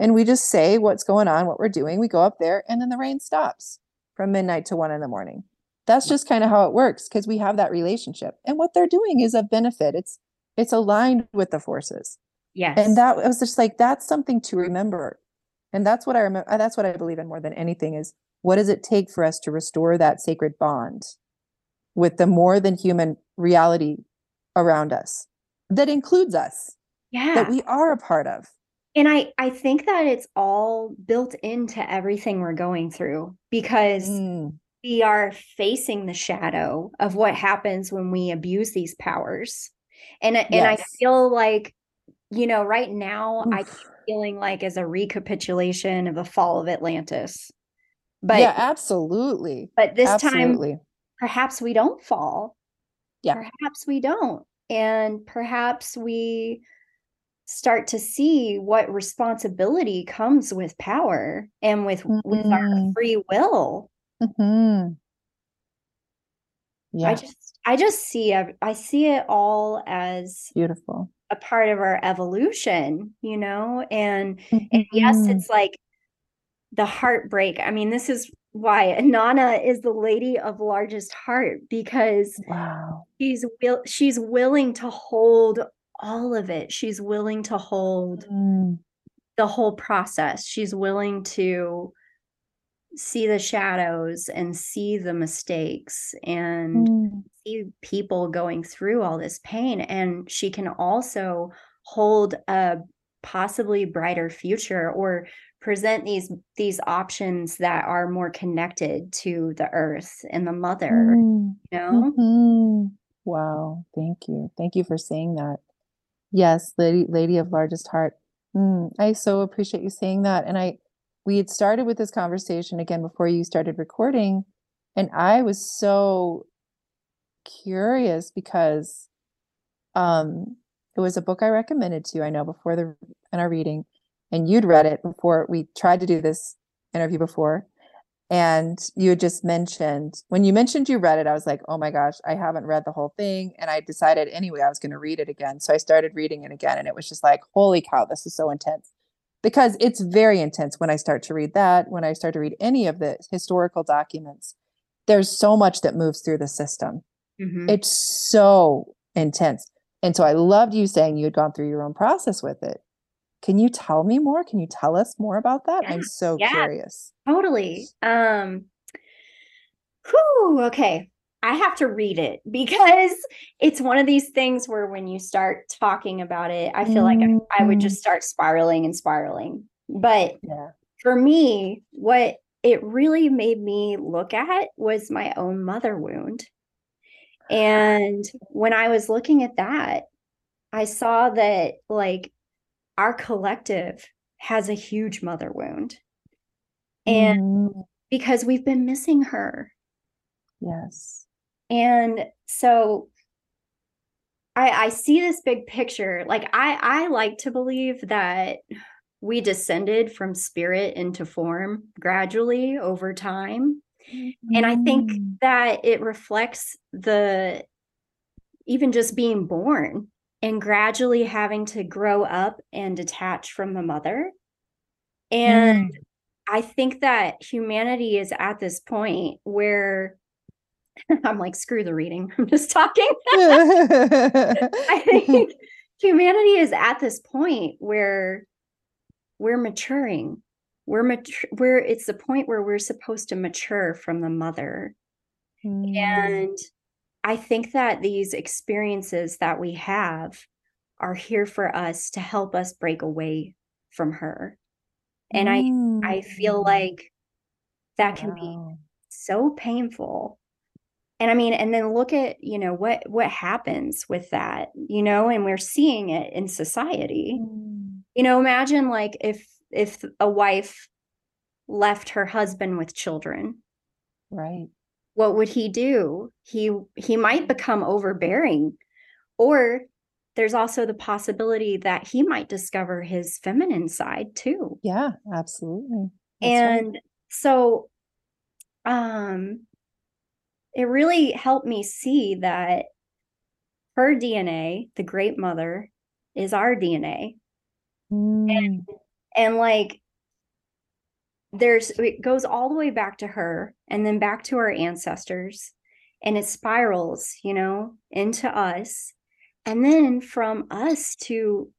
And we just say what's going on, what we're doing. We go up there and then the rain stops from midnight to 1 a.m. That's just kind of how it works, because we have that relationship. And what they're doing is of benefit. It's aligned with the forces. Yes. And that was just like, that's something to remember. And that's what I remember. That's what I believe in more than anything is, what does it take for us to restore that sacred bond with the more than human reality around us that includes us, that we are a part of? And I think that it's all built into everything we're going through, because we are facing the shadow of what happens when we abuse these powers. And I feel like, you know, right now I keep feeling like as a recapitulation of the fall of Atlantis. But yeah, absolutely. But this time, perhaps we don't fall. Yeah. Perhaps we don't. And perhaps we start to see what responsibility comes with power and with our free will. Mm-hmm. Yeah. I see it all as beautiful, a part of our evolution, you know, and yes, it's like the heartbreak. I mean, this is why Inanna is the lady of largest heart, because she's willing to hold all of it. She's willing to hold the whole process. She's willing to see the shadows and see the mistakes and see people going through all this pain. And she can also hold a possibly brighter future, or present these options that are more connected to the earth and the mother, you know? Mm-hmm. Wow. Thank you. Thank you for saying that. Yes. Lady of largest heart. I so appreciate you saying that. And we had started with this conversation again before you started recording, and I was so curious because it was a book I recommended to you, I know, before in our reading, and you'd read it before we tried to do this interview before, and you had just mentioned, when you mentioned you read it, I was like, oh my gosh, I haven't read the whole thing, and I decided anyway I was going to read it again, so I started reading it again, and it was just like, holy cow, this is so intense. Because it's very intense when I start to read that, when I start to read any of the historical documents, there's so much that moves through the system. Mm-hmm. It's so intense. And so I loved you saying you had gone through your own process with it. Can you tell me more? Can you tell us more about that? Yeah. I'm so curious. Totally. Okay. I have to read it because it's one of these things where when you start talking about it, I feel like I would just start spiraling. But for me, what it really made me look at was my own mother wound. And when I was looking at that, I saw that like our collective has a huge mother wound, and because we've been missing her. Yes. And so I see this big picture. Like I like to believe that we descended from spirit into form gradually over time. And I think that it reflects the even just being born and gradually having to grow up and detach from the mother. And I think that humanity is at this point where I'm like, screw the reading. I'm just talking. I think humanity is at this point where we're maturing. It's the point where we're supposed to mature from the mother. Mm. And I think that these experiences that we have are here for us to help us break away from her. And I feel like that can be so painful. And I mean, and then look at, you know, what happens with that, you know, and we're seeing it in society. Mm. You know, imagine like if a wife left her husband with children, right? What would he do? He might become overbearing, or there's also the possibility that he might discover his feminine side too. Yeah, absolutely. That's and right. So, it really helped me see that her DNA, the Great Mother, is our DNA. Mm. And like, it goes all the way back to her and then back to our ancestors, and it spirals, you know, into us. And then from us to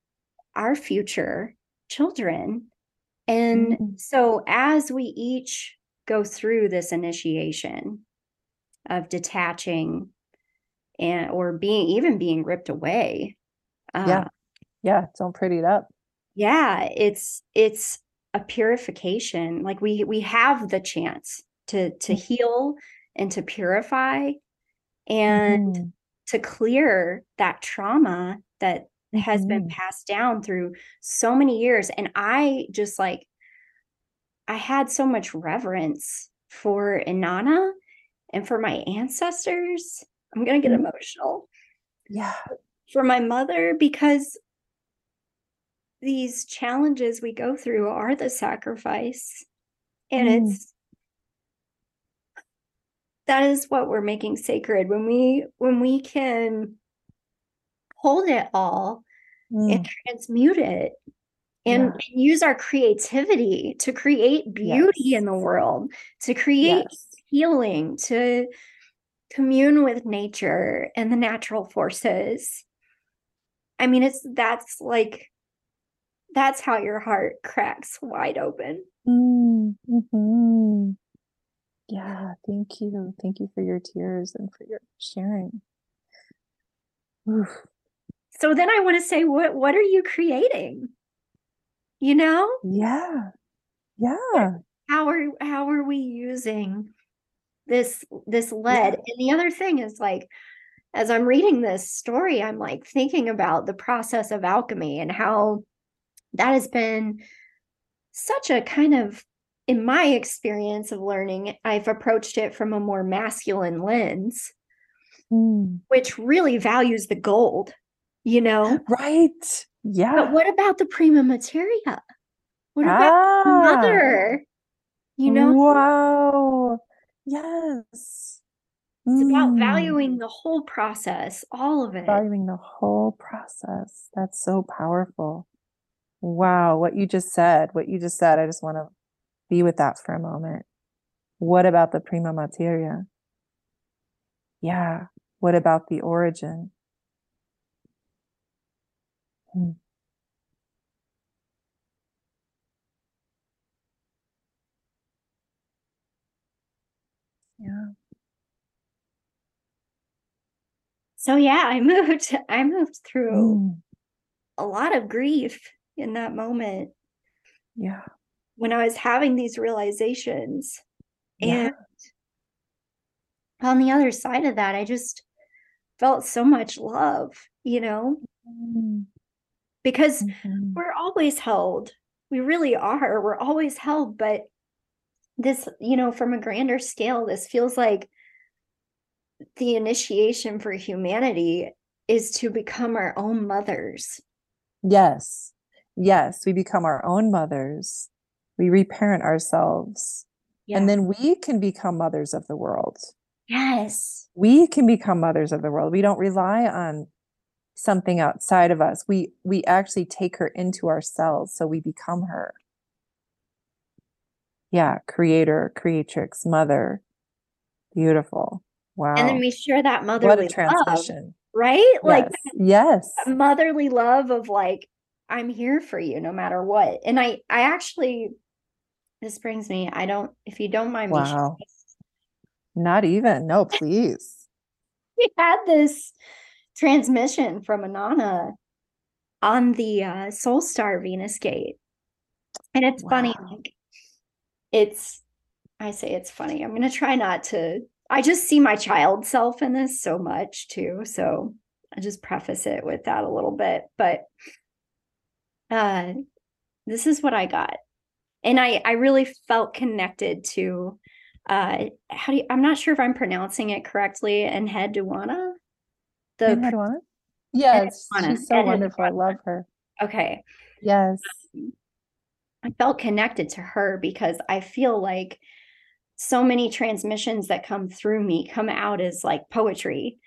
our future children. And so as we each go through this initiation of detaching and, or being ripped away. Yeah. Don't pretty it up. Yeah. It's a purification. Like we have the chance to heal and to purify and to clear that trauma that has been passed down through so many years. And I had so much reverence for Inanna and for my ancestors. I'm going to get emotional. Yeah. For my mother, because these challenges we go through are the sacrifice. And that is what we're making sacred when we can hold it all and transmute it and use our creativity to create beauty in the world, to create healing, to commune with nature and the natural forces. I mean, that's how your heart cracks wide open. Mm-hmm. Yeah, thank you. Thank you for your tears and for your sharing. Oof. So then I want to say, what are you creating? You know? Yeah. Yeah. How are we using this lead? Yeah. And the other thing is, like, as I'm reading this story, I'm like thinking about the process of alchemy and how that has been such a kind of, in my experience of learning, I've approached it from a more masculine lens, which really values the gold, you know? Right. Yeah. But what about the prima materia? What about the mother? You know? Wow. Yes. It's about valuing the whole process, all of it. Valuing the whole process. That's so powerful. Wow. What you just said, I just want to be with that for a moment. What about the prima materia? Yeah. What about the origin? Yeah. So yeah, I moved through a lot of grief in that moment. Yeah. When I was having these realizations. Yeah. And on the other side of that, I just felt so much love, you know, because we're always held. We really are. We're always held. But this, you know, from a grander scale, this feels like the initiation for humanity is to become our own mothers. Yes. Yes. We become our own mothers. We reparent ourselves. Yeah. And then we can become mothers of the world. Yes. We can become mothers of the world. We don't rely on something outside of us. We actually take her into ourselves. So we become her. Yeah. Creator, creatrix, mother. Beautiful. Wow. And then we share that motherly love. What a transition. Love, right? Yes. Like that motherly love of like, I'm here for you no matter what. And I actually, this brings me, if you don't mind me. Wow. Not even. No, please. We had this transmission from Inanna on the Soul Star Venus Gate. And it's funny. Like, it's I say it's funny. I'm going to try not to. I just see my child self in this so much too. So I just preface it with that a little bit. But this is what I got. And I really felt connected to, I'm not sure if I'm pronouncing it correctly, Enheduanna? Enheduanna? Yes, Enheduanna. She's so wonderful. I love her. Okay. Yes. I felt connected to her because I feel like so many transmissions that come through me come out as like poetry,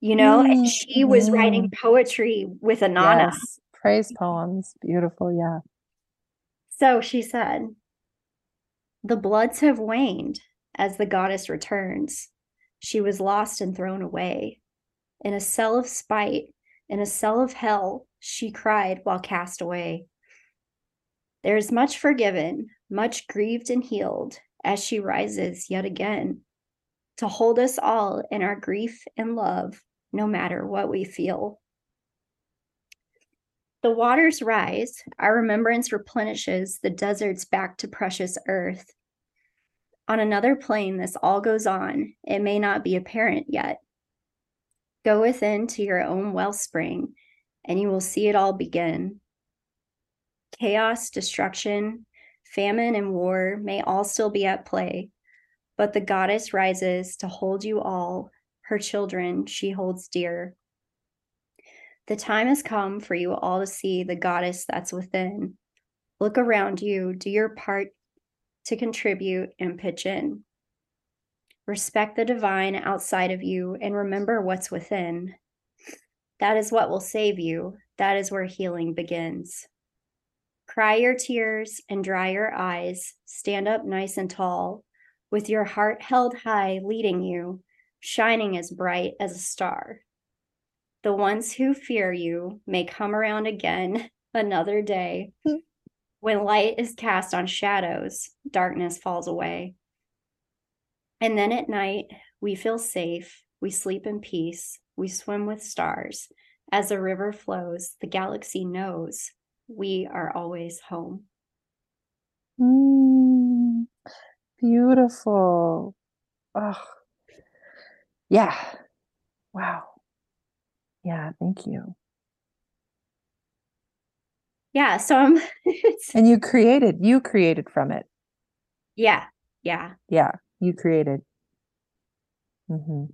you know, and she was writing poetry with Inanna. Yes. Praise poems. Beautiful. Yeah. So she said, the bloods have waned as the goddess returns. She was lost and thrown away. In a cell of spite, in a cell of hell, she cried while cast away. There is much forgiven, much grieved and healed as she rises yet again to hold us all in our grief and love, no matter what we feel. The waters rise, our remembrance replenishes the deserts back to precious earth. On another plane, this all goes on. It may not be apparent yet. Go within to your own wellspring, and you will see it all begin. Chaos, destruction, famine, and war may all still be at play, but the goddess rises to hold you all, her children she holds dear. The time has come for you all to see the goddess that's within. Look around you, do your part to contribute and pitch in. Respect the divine outside of you and remember what's within. That is what will save you. That is where healing begins. Cry your tears and dry your eyes. Stand up nice and tall, with your heart held high, leading you, shining as bright as a star. The ones who fear you may come around again another day. When light is cast on shadows, darkness falls away. And then at night, we feel safe, we sleep in peace, we swim with stars. As the river flows, the galaxy knows we are always home. Beautiful. Oh, yeah. Wow. Yeah, thank you. Yeah, so I'm... And you created from it. Yeah, yeah. Yeah. You created. Mm-hmm.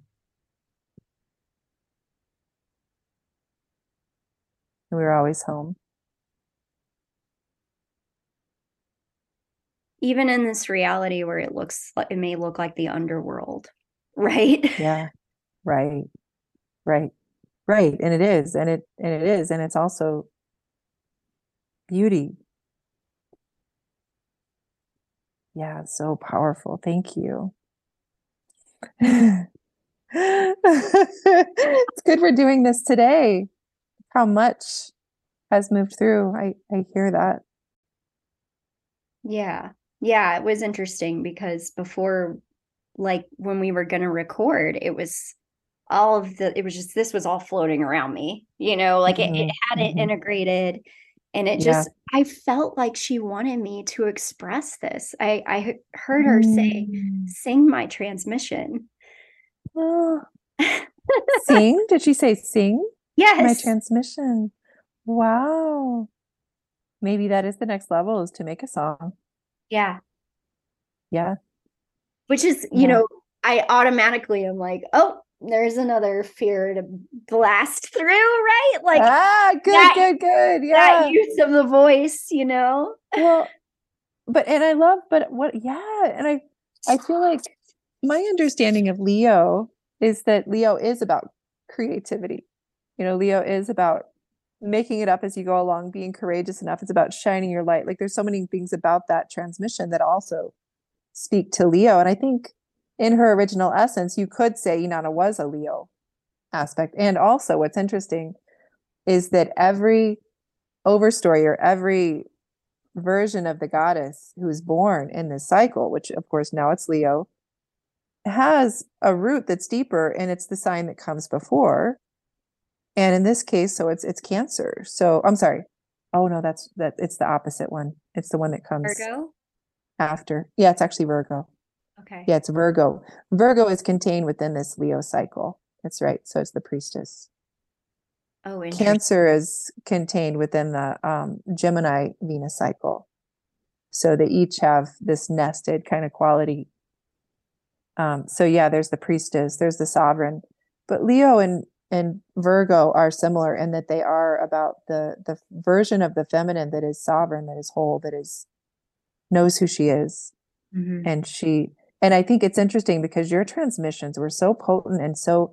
We're always home. Even in this reality where it may look like the underworld, right? Yeah. Right. Right. Right. And it is. And it is. And it's also beauty. Yeah, so powerful. Thank you. It's good we're doing this today. How much has moved through. I hear that. Yeah. Yeah, it was interesting because before, like when we were going to record, this was all floating around me, you know, like it hadn't integrated. And it just, I felt like she wanted me to express this. I heard her say, sing my transmission. Sing? Did she say sing? Yes. My transmission. Wow. Maybe that is the next level, is to make a song. Yeah. Yeah. Which is, you know, I automatically am like, oh, there's another fear to blast through, right? Like, good. Yeah. That use of the voice, you know? Well, I feel like my understanding of Leo is that Leo is about creativity. You know, Leo is about making it up as you go along, being courageous enough. It's about shining your light. Like, there's so many things about that transmission that also speak to Leo. And I think in her original essence, you could say Inanna was a Leo aspect. And also what's interesting is that every overstory or every version of the goddess who is born in this cycle, which of course now it's Leo, has a root that's deeper, and it's the sign that comes before. And in this case, so it's Cancer. So I'm sorry. Oh no, it's the opposite one. It's the one that comes Virgo? After. Yeah, it's actually Virgo. Okay. Yeah, it's Virgo. Virgo is contained within this Leo cycle. That's right. So it's the priestess. Oh, interesting. Cancer is contained within the Gemini Venus cycle. So they each have this nested kind of quality. So yeah, there's the priestess, there's the sovereign, but Leo and Virgo are similar in that they are about the version of the feminine that is sovereign, that is whole, that is knows who she is. Mm-hmm. And I think it's interesting because your transmissions were so potent and so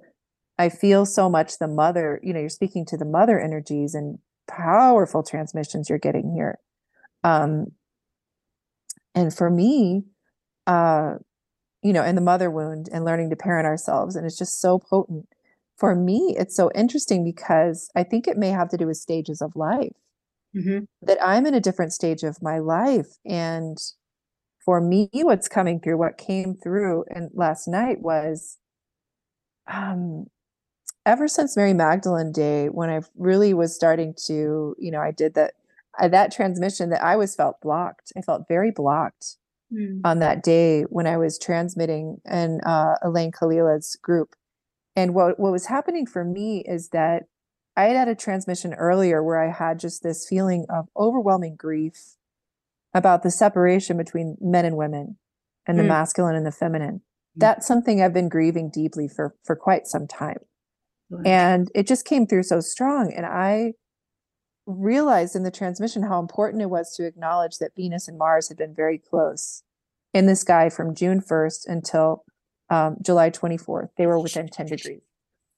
I feel so much the mother, you know, you're speaking to the mother energies and powerful transmissions you're getting here. And for me, you know, and the mother wound and learning to parent ourselves, and it's just so potent. For me, it's so interesting because I think it may have to do with stages of life, mm-hmm. that I'm in a different stage of my life. And for me, what came through and last night was, ever since Mary Magdalene Day, when I really was starting to, you know, I did that transmission that I felt blocked. I felt very blocked on that day when I was transmitting in Elaine Khalila's group. And what was happening for me is that I had a transmission earlier where I had just this feeling of overwhelming grief about the separation between men and women and the masculine and the feminine. That's something I've been grieving deeply for quite some time. Mm. And it just came through so strong. And I realized in the transmission how important it was to acknowledge that Venus and Mars had been very close in the sky from June 1st until July 24th. They were within 10 degrees.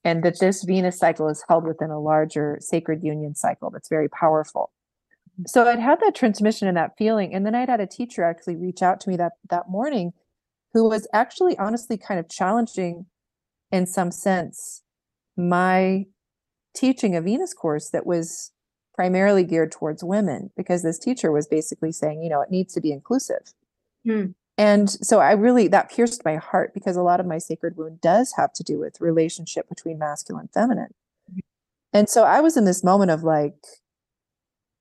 And that this Venus cycle is held within a larger sacred union cycle that's very powerful. So I'd had that transmission and that feeling. And then I'd had a teacher actually reach out to me that morning who was actually honestly kind of challenging in some sense my teaching a Venus course that was primarily geared towards women, because this teacher was basically saying, you know, it needs to be inclusive. Mm. And so that pierced my heart, because a lot of my sacred wound does have to do with relationship between masculine and feminine. Mm. And so I was in this moment of like,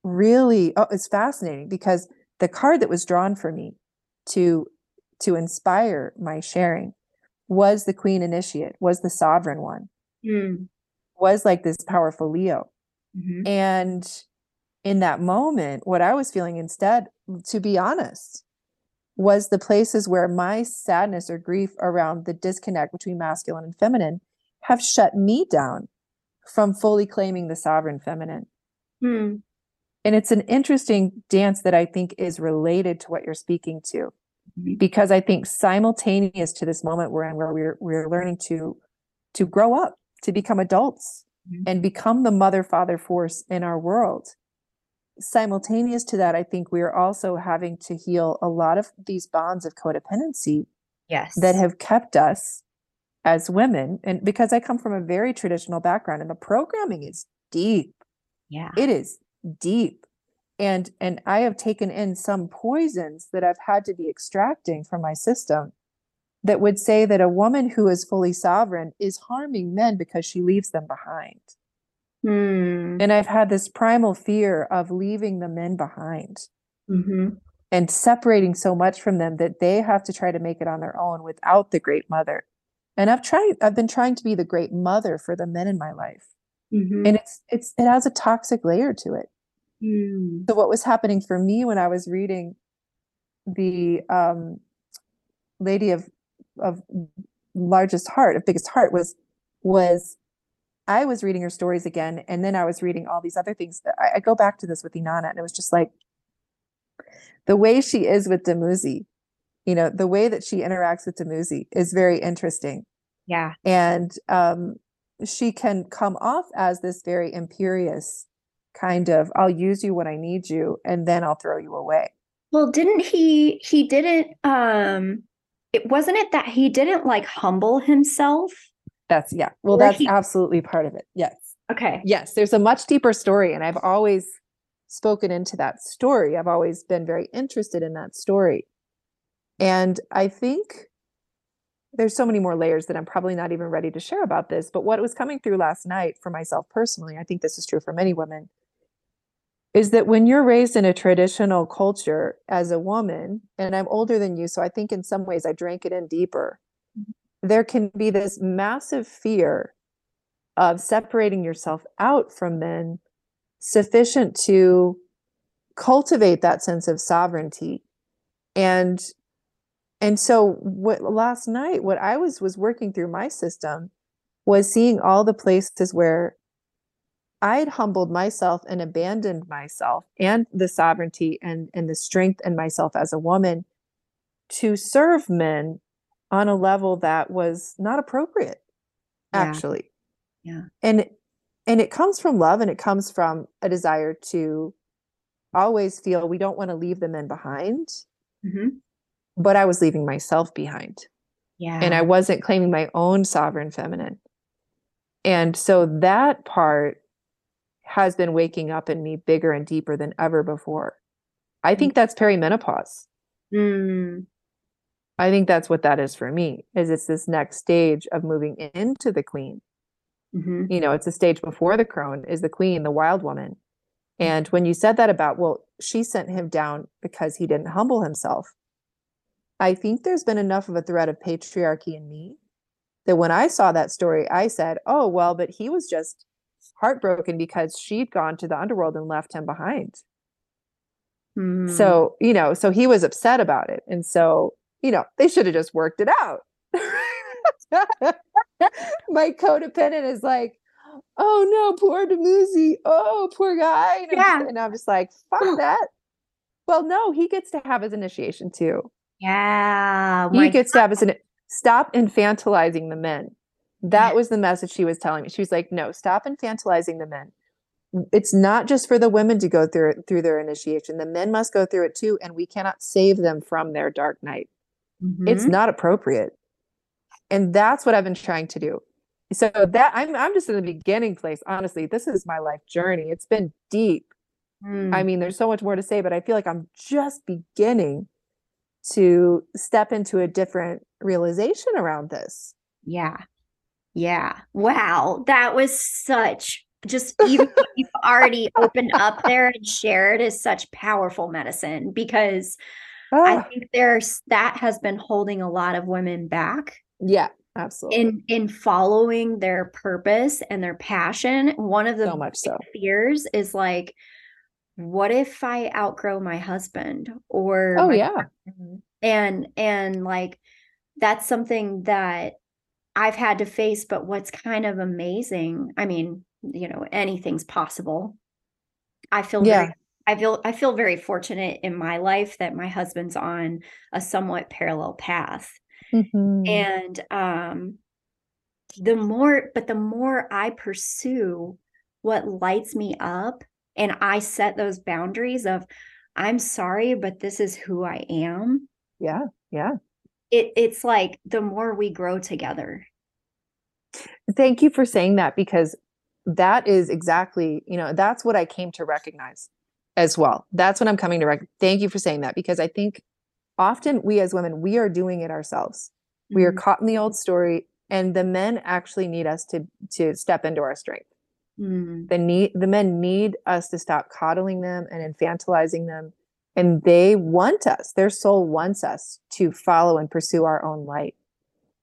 really, it's fascinating because the card that was drawn for me to inspire my sharing was the Queen Initiate, was the sovereign one, was like this powerful Leo. Mm-hmm. And in that moment, what I was feeling instead, to be honest, was the places where my sadness or grief around the disconnect between masculine and feminine have shut me down from fully claiming the sovereign feminine. Mm. And it's an interesting dance that I think is related to what you're speaking to, because I think simultaneous to this moment where we're learning to grow up, to become adults, mm-hmm. and become the mother-father force in our world. Simultaneous to that, I think we are also having to heal a lot of these bonds of codependency that have kept us as women. And because I come from a very traditional background and the programming is deep. Yeah, it is deep. And I have taken in some poisons that I've had to be extracting from my system that would say that a woman who is fully sovereign is harming men because she leaves them behind. Mm. And I've had this primal fear of leaving the men behind, mm-hmm. and separating so much from them that they have to try to make it on their own without the great mother. And I've been trying to be the great mother for the men in my life. Mm-hmm. And it has a toxic layer to it. Mm. So what was happening for me when I was reading the Lady of Largest Heart, of Biggest Heart, was I was reading her stories again, and then I was reading all these other things. I go back to this with Inanna, and it was just like the way she is with Dumuzi, you know, the way that she interacts with Dumuzi is very interesting. Yeah. And she can come off as this very imperious kind of, I'll use you when I need you, and then I'll throw you away. Well, wasn't it that he didn't like humble himself? That's absolutely part of it. Yes. Okay. Yes. There's a much deeper story. And I've always spoken into that story. I've always been very interested in that story. And I think there's so many more layers that I'm probably not even ready to share about this, but what was coming through last night for myself personally, I think this is true for many women, is that when you're raised in a traditional culture as a woman, and I'm older than you, so I think in some ways I drank it in deeper, there can be this massive fear of separating yourself out from men sufficient to cultivate that sense of sovereignty. And so what last night, what I was working through my system was seeing all the places where I had humbled myself and abandoned myself and the sovereignty and the strength in myself as a woman to serve men on a level that was not appropriate, actually. Yeah. And it comes from love, and it comes from a desire to always feel we don't want to leave the men behind. Mm-hmm. But I was leaving myself behind. Yeah. And I wasn't claiming my own sovereign feminine. And so that part has been waking up in me bigger and deeper than ever before. I think that's perimenopause. Mm. I think that's what that is for me, is it's this next stage of moving into the queen. Mm-hmm. You know, it's a stage before the crone is the queen, the wild woman. And when you said that about, well, she sent him down because he didn't humble himself, I think there's been enough of a thread of patriarchy in me that when I saw that story, I said, oh, well, but he was just heartbroken because she'd gone to the underworld and left him behind. Mm. So, you know, so he was upset about it. And so, you know, they should have just worked it out. My codependent is like, oh no, poor Dumuzi. Oh, poor guy. And, yeah. I'm just like, fuck that. Well, no, he gets to have his initiation too. Yeah. He gets to have his stop infantilizing the men. That was the message she was telling me. She was like, no, stop infantilizing the men. It's not just for the women to go through their initiation. The men must go through it too. And we cannot save them from their dark night. Mm-hmm. It's not appropriate. And that's what I've been trying to do. So that I'm just in the beginning place. Honestly, this is my life journey. It's been deep. Mm. I mean, there's so much more to say, but I feel like I'm just beginning to step into a different realization around this. Yeah. Yeah. Wow. That was such, just even what you've already opened up there and shared is such powerful medicine, because I think that has been holding a lot of women back. Yeah, absolutely. In following their purpose and their passion. One of the fears is like, what if I outgrow my husband or partner? And like, that's something that I've had to face, but what's kind of amazing. I mean, you know, anything's possible. I feel very fortunate in my life that my husband's on a somewhat parallel path. Mm-hmm. And, the more I pursue what lights me up, and I set those boundaries of, I'm sorry, but this is who I am. Yeah. Yeah. It's like, the more we grow together. Thank you for saying that, because that is exactly, you know, that's what I came to recognize as well. That's what I'm coming to recognize. Thank you for saying that, because I think often we as women, we are doing it ourselves. Mm-hmm. We are caught in the old story, and the men actually need us to step into our strength. Mm-hmm. The men need us to stop coddling them and infantilizing them. And they want us, their soul wants us to follow and pursue our own light.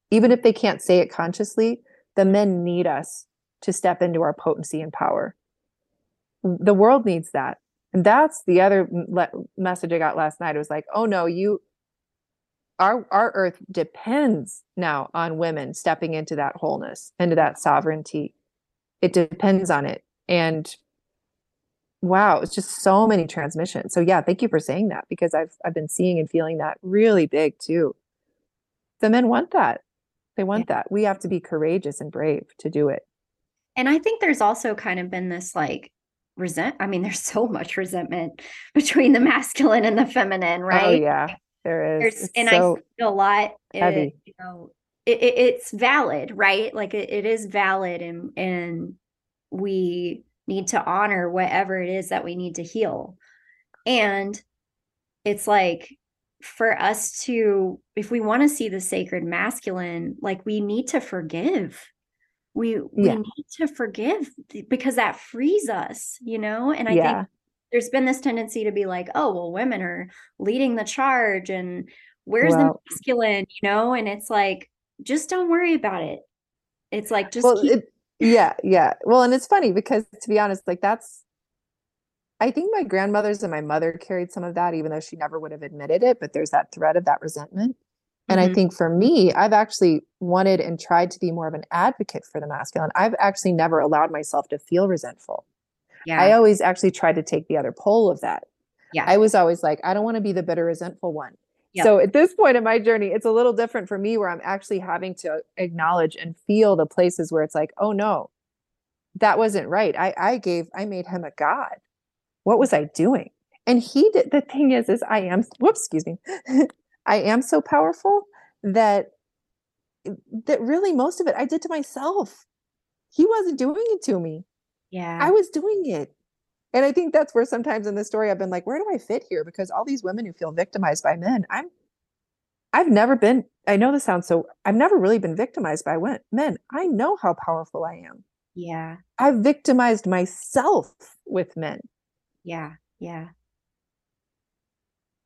Even if they can't say it consciously, the men need us to step into our potency and power. The world needs that. And that's the other message I got last night. It was like, oh no, our earth depends now on women stepping into that wholeness, into that sovereignty. It depends on it. And wow, it's just so many transmissions. So yeah, thank you for saying that, because I've been seeing and feeling that really big too. The men want that. They want that. We have to be courageous and brave to do it. And I think there's also kind of been this like, there's so much resentment between the masculine and the feminine, right? Oh yeah, there is. And so I feel a lot, heavy. You know, it's valid, right? Like it is valid, and we need to honor whatever it is that we need to heal. And it's like, for us to, if we want to see the sacred masculine, like we need to forgive. We need to forgive, because that frees us, you know? And I think there's been this tendency to be like, oh, well, women are leading the charge and where's the masculine, you know? And it's like, just don't worry about it. It's like, just yeah. Well, and it's funny because, to be honest, like I think my grandmothers and my mother carried some of that, even though she never would have admitted it, but there's that thread of that resentment. And I think for me, I've actually wanted and tried to be more of an advocate for the masculine. I've actually never allowed myself to feel resentful. Yeah. I always actually tried to take the other pole of that. Yeah. I was always like, I don't want to be the bitter, resentful one. Yep. So at this point in my journey, it's a little different for me where I'm actually having to acknowledge and feel the places where it's like, oh no, that wasn't right. I made him a god. What was I doing? And he did. The thing is I am, I am so powerful that really most of it I did to myself. He wasn't doing it to me. Yeah. I was doing it. And I think that's where sometimes in the story I've been like, where do I fit here? Because all these women who feel victimized by men, I've never been, I know this sounds so, I've never really been victimized by men. I know how powerful I am. Yeah. I've victimized myself with men. Yeah. Yeah.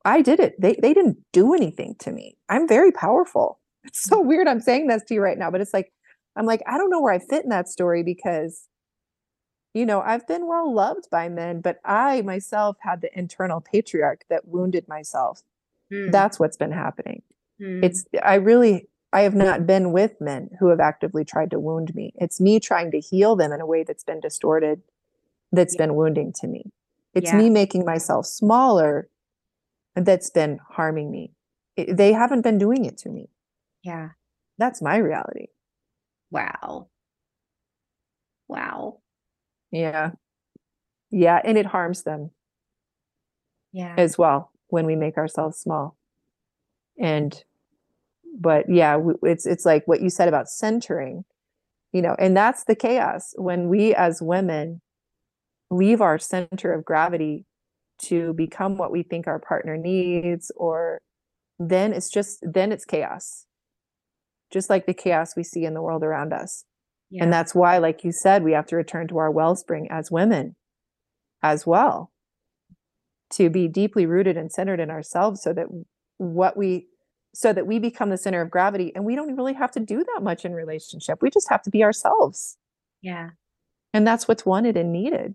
I did it. They didn't do anything to me. I'm very powerful. It's so weird I'm saying this to you right now, but it's like, I'm like, I don't know where I fit in that story because, you know, I've been well loved by men, but I myself had the internal patriarch that wounded myself. Mm. That's what's been happening. Mm. I have not been with men who have actively tried to wound me. It's me trying to heal them in a way that's been distorted, that's been wounding to me. It's me making myself smaller that's been harming me. They haven't been doing it to me. Yeah. That's my reality. Wow. Yeah. Yeah. And it harms them. Yeah. As well when we make ourselves small. But yeah, it's like what you said about centering, you know, and that's the chaos when we as women leave our center of gravity to become what we think our partner needs, or then it's chaos. Just like the chaos we see in the world around us. Yeah. And that's why, like you said, we have to return to our wellspring as women as well, to be deeply rooted and centered in ourselves so that we become the center of gravity, and we don't really have to do that much in relationship. We just have to be ourselves. Yeah. And that's what's wanted and needed.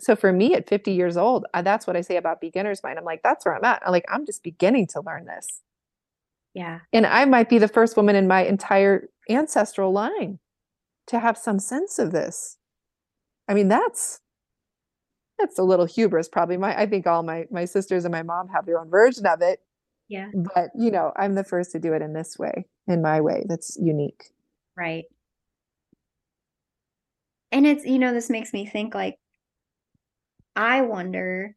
So for me at 50 years old, that's what I say about beginner's mind. I'm like, that's where I'm at. I'm like, I'm just beginning to learn this. Yeah. And I might be the first woman in my entire ancestral line to have some sense of this. I mean, that's a little hubris probably. I think all my sisters and my mom have their own version of it. Yeah. But you know, I'm the first to do it in this way, in my way. That's unique. Right. And it's, you know, this makes me think, like, I wonder,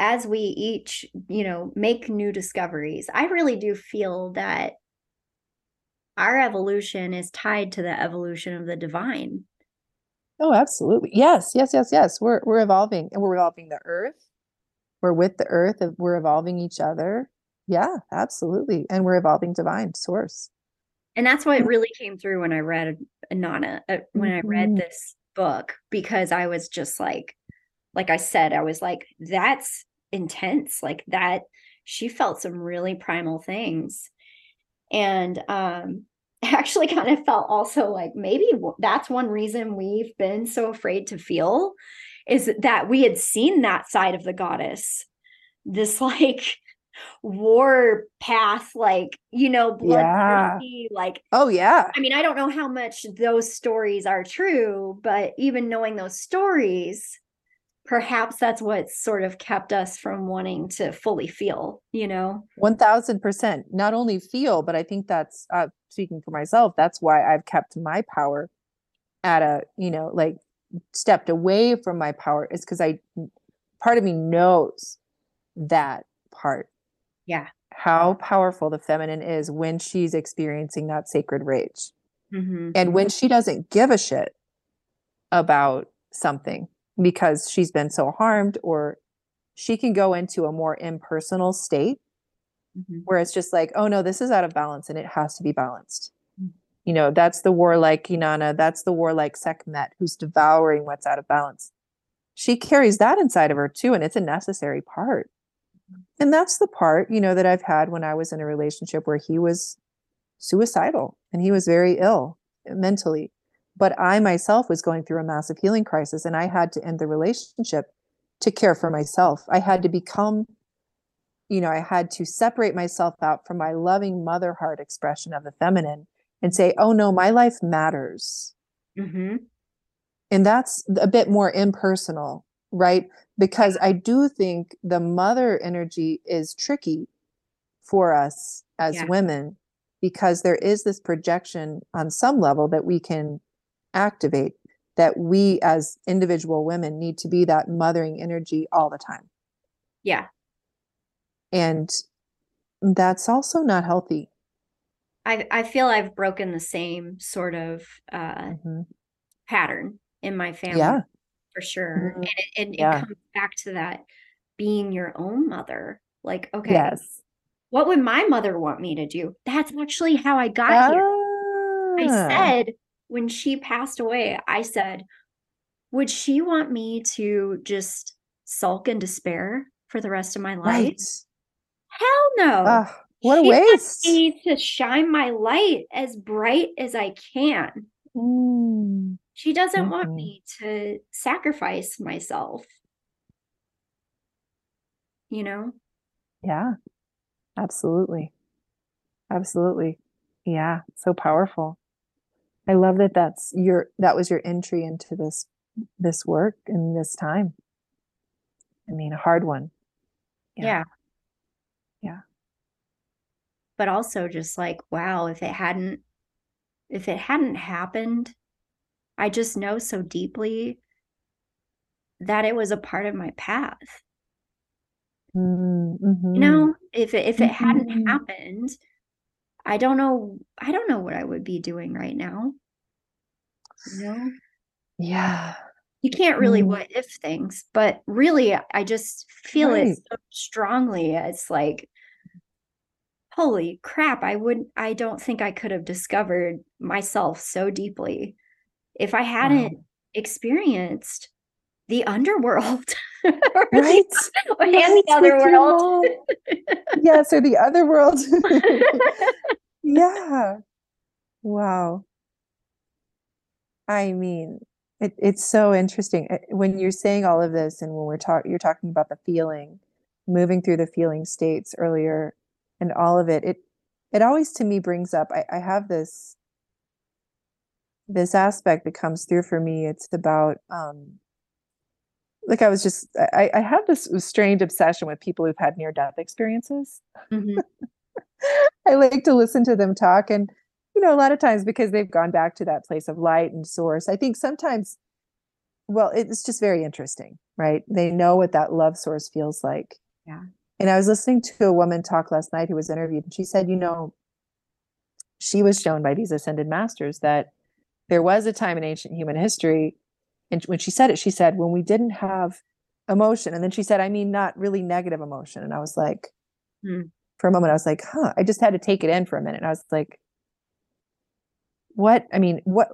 as we each, you know, make new discoveries, I really do feel that our evolution is tied to the evolution of the divine. Oh, absolutely. Yes. We're evolving, and we're evolving the earth. We're with the earth, and we're evolving each other. Yeah, absolutely. And we're evolving divine source. And that's what really came through when I read Inanna, when I read this book, because I was just like I said, I was like, that's intense. Like that, she felt some really primal things. And I actually kind of felt also like maybe that's one reason we've been so afraid to feel, is that we had seen that side of the goddess, this like war path, like, you know, blood, thirsty, like, oh yeah. I mean, I don't know how much those stories are true, but even knowing those stories, perhaps that's what sort of kept us from wanting to fully feel, you know? 1000%. Not only feel, but I think that's, speaking for myself, that's why I've kept my power at a, you know, like stepped away from my power, is because part of me knows that part. Yeah. How powerful the feminine is when she's experiencing that sacred rage. Mm-hmm. And when she doesn't give a shit about something because she's been so harmed, or she can go into a more impersonal state where it's just like, oh no, this is out of balance and it has to be balanced. You know, that's the warlike Inanna. That's the warlike Sekhmet who's devouring what's out of balance. She carries that inside of her too, and it's a necessary part. And that's the part, you know, that I've had when I was in a relationship where he was suicidal and he was very ill mentally. But I myself was going through a massive healing crisis, and I had to end the relationship to care for myself. I had to become, you know, I had to separate myself out from my loving mother heart expression of the feminine and say, oh no, my life matters. Mm-hmm. And that's a bit more impersonal, right? Because I do think the mother energy is tricky for us as women, because there is this projection on some level that we can activate, that we as individual women need to be that mothering energy all the time. Yeah. And that's also not healthy. I feel I've broken the same sort of pattern in my family. Yeah. For sure. Mm-hmm. And it comes back to that being your own mother. Like, okay, what would my mother want me to do? That's actually how I got here. I said, when she passed away, I said, would she want me to just sulk in despair for the rest of my life? Right. Hell no. What a waste. She wants me to shine my light as bright as I can. Mm. She doesn't want me to sacrifice myself, you know? Yeah, absolutely. Absolutely. Yeah. So powerful. I love that. That was your entry into this work in this time. I mean, a hard one. Yeah. But also just like, wow, if it hadn't happened, I just know so deeply that it was a part of my path. Mm-hmm. You know, if it hadn't happened, I don't know what I would be doing right now. You know? Yeah. You can't really what if things, but really I just feel it so strongly. It's like, holy crap, I don't think I could have discovered myself so deeply if I hadn't experienced the underworld. Right? The other world. Yeah, so the other world. Yeah. Wow. I mean, it's so interesting. When you're saying all of this, and when you're talking about the feeling, moving through the feeling states earlier, and all of it, it always to me brings up, I have this aspect that comes through for me. It's about, like I have this strange obsession with people who've had near-death experiences. Mm-hmm. I like to listen to them talk, and, you know, a lot of times because they've gone back to that place of light and source. I think sometimes, well, it's just very interesting, right? They know what that love source feels like. Yeah. And I was listening to a woman talk last night who was interviewed, and she said, you know, she was shown by these ascended masters that there was a time in ancient human history, and when she said it, she said, when we didn't have emotion. And then she said, I mean, not really negative emotion. And I was like, for a moment, I was like, huh, I just had to take it in for a minute. And I was like, what? I mean, what?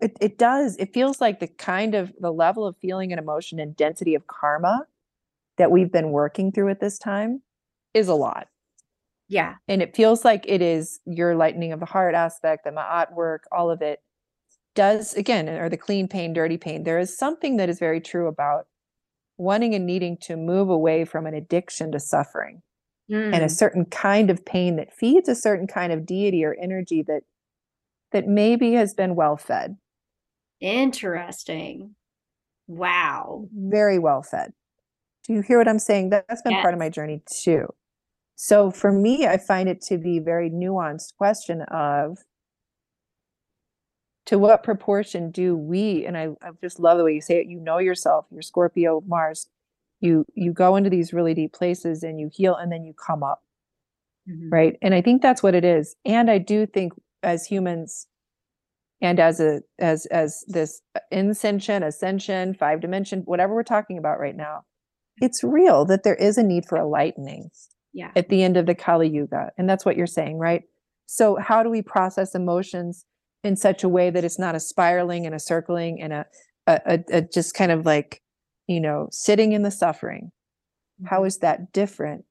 It does. It feels like the kind of the level of feeling and emotion and density of karma that we've been working through at this time is a lot. Yeah. And it feels like it is your lightening of the heart aspect, the Ma'at work, all of it does, again, or the clean pain, dirty pain. There is something that is very true about wanting and needing to move away from an addiction to suffering and a certain kind of pain that feeds a certain kind of deity or energy that maybe has been well fed. Interesting. Wow. Very well fed. Do you hear what I'm saying? That's been part of my journey too. So for me, I find it to be a very nuanced question of, to what proportion do we, and I just love the way you say it, you know yourself, you're Scorpio, Mars, you go into these really deep places and you heal and then you come up, right? And I think that's what it is. And I do think as humans, and as this insentience, ascension, 5 dimension, whatever we're talking about right now, it's real that there is a need for enlightening at the end of the Kali Yuga. And that's what you're saying, right? So how do we process emotions in such a way that it's not a spiraling and a circling and a just kind of like, you know, sitting in the suffering? How is that different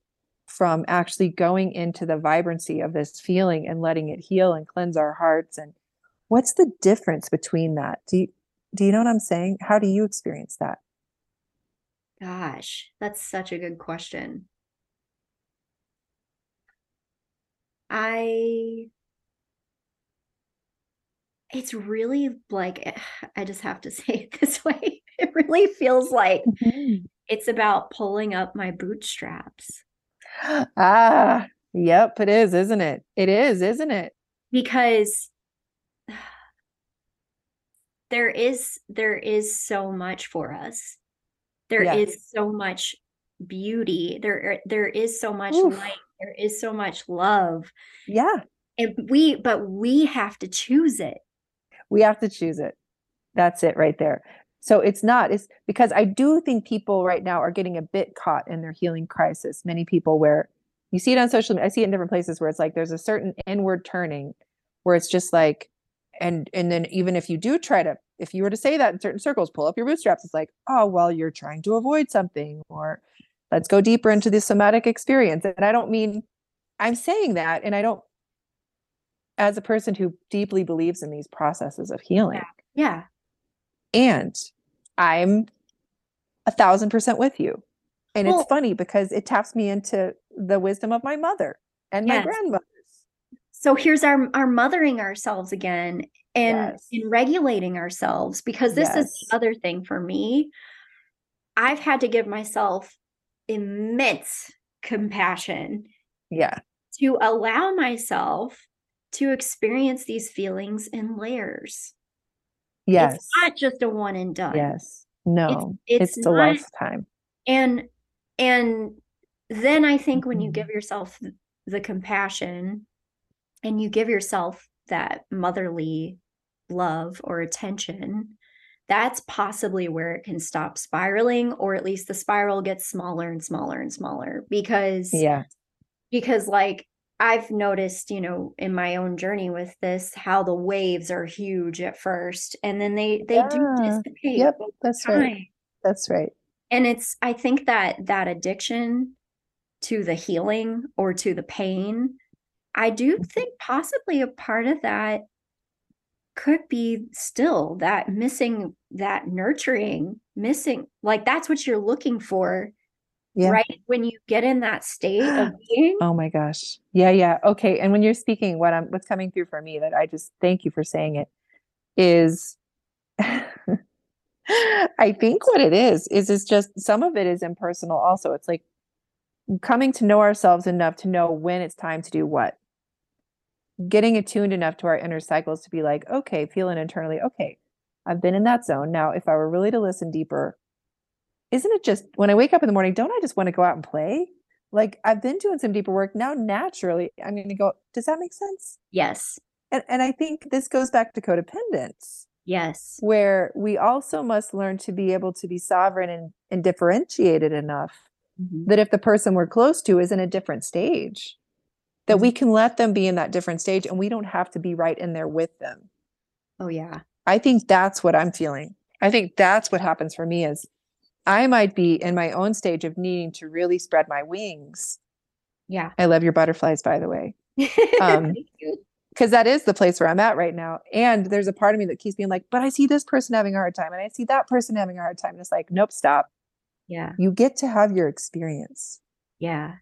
from actually going into the vibrancy of this feeling and letting it heal and cleanse our hearts? And what's the difference between that? Do you know what I'm saying? How do you experience that? Gosh, that's such a good question. It's really like, I just have to say it this way. It really feels like it's about pulling up my bootstraps. Ah, yep, it is, isn't it? It is, isn't it? Because there is so much for us. There is so much beauty. There is so much light. There is so much love. Yeah. But we have to choose it. We have to choose it. That's it right there. So it's because I do think people right now are getting a bit caught in their healing crisis. Many people, where you see it on social media, I see it in different places, where it's like, there's a certain inward turning where it's just like, and then even if you do try to, if you were to say that in certain circles, pull up your bootstraps, it's like, oh, well, you're trying to avoid something, or let's go deeper into the somatic experience. And I don't mean, I'm saying that, and I don't, as a person who deeply believes in these processes of healing. Yeah. And I'm 1,000% with you. And it's funny because it taps me into the wisdom of my mother and my grandmothers. So here's our mothering ourselves again and regulating ourselves, because this is the other thing for me. I've had to give myself immense compassion to allow myself to experience these feelings in layers. Yes. It's not just a one and done. Yes. No, it's a lifetime. And then I think when you give yourself the compassion and you give yourself that motherly love or attention, that's possibly where it can stop spiraling, or at least the spiral gets smaller and smaller and smaller, because like I've noticed, you know, in my own journey with this, how the waves are huge at first, and then they do dissipate. Yep, that's right. That's right. And I think that addiction to the healing or to the pain, I do think possibly a part of that could be still that missing, that nurturing, missing, like that's what you're looking for. Yeah. Right. When you get in that state of being. Oh my gosh. Yeah. Yeah. Okay. And when you're speaking, what's coming through for me, that I just thank you for saying it, is I think what it is it's just, some of it is impersonal also. It's like coming to know ourselves enough to know when it's time to do what, getting attuned enough to our inner cycles to be like, okay, feeling internally, okay, I've been in that zone. Now, if I were really to listen deeper, isn't it just when I wake up in the morning, don't I just want to go out and play? Like I've been doing some deeper work. Now, naturally, I'm going to go. Does that make sense? Yes. And I think this goes back to codependence. Yes. Where we also must learn to be able to be sovereign and differentiated enough that if the person we're close to is in a different stage, that we can let them be in that different stage, and we don't have to be right in there with them. Oh, yeah. I think that's what I'm feeling. I think that's what happens for me is, I might be in my own stage of needing to really spread my wings. Yeah. I love your butterflies, by the way. Because that is the place where I'm at right now. And there's a part of me that keeps being like, but I see this person having a hard time, and I see that person having a hard time. And it's like, nope, stop. Yeah. You get to have your experience. Yeah.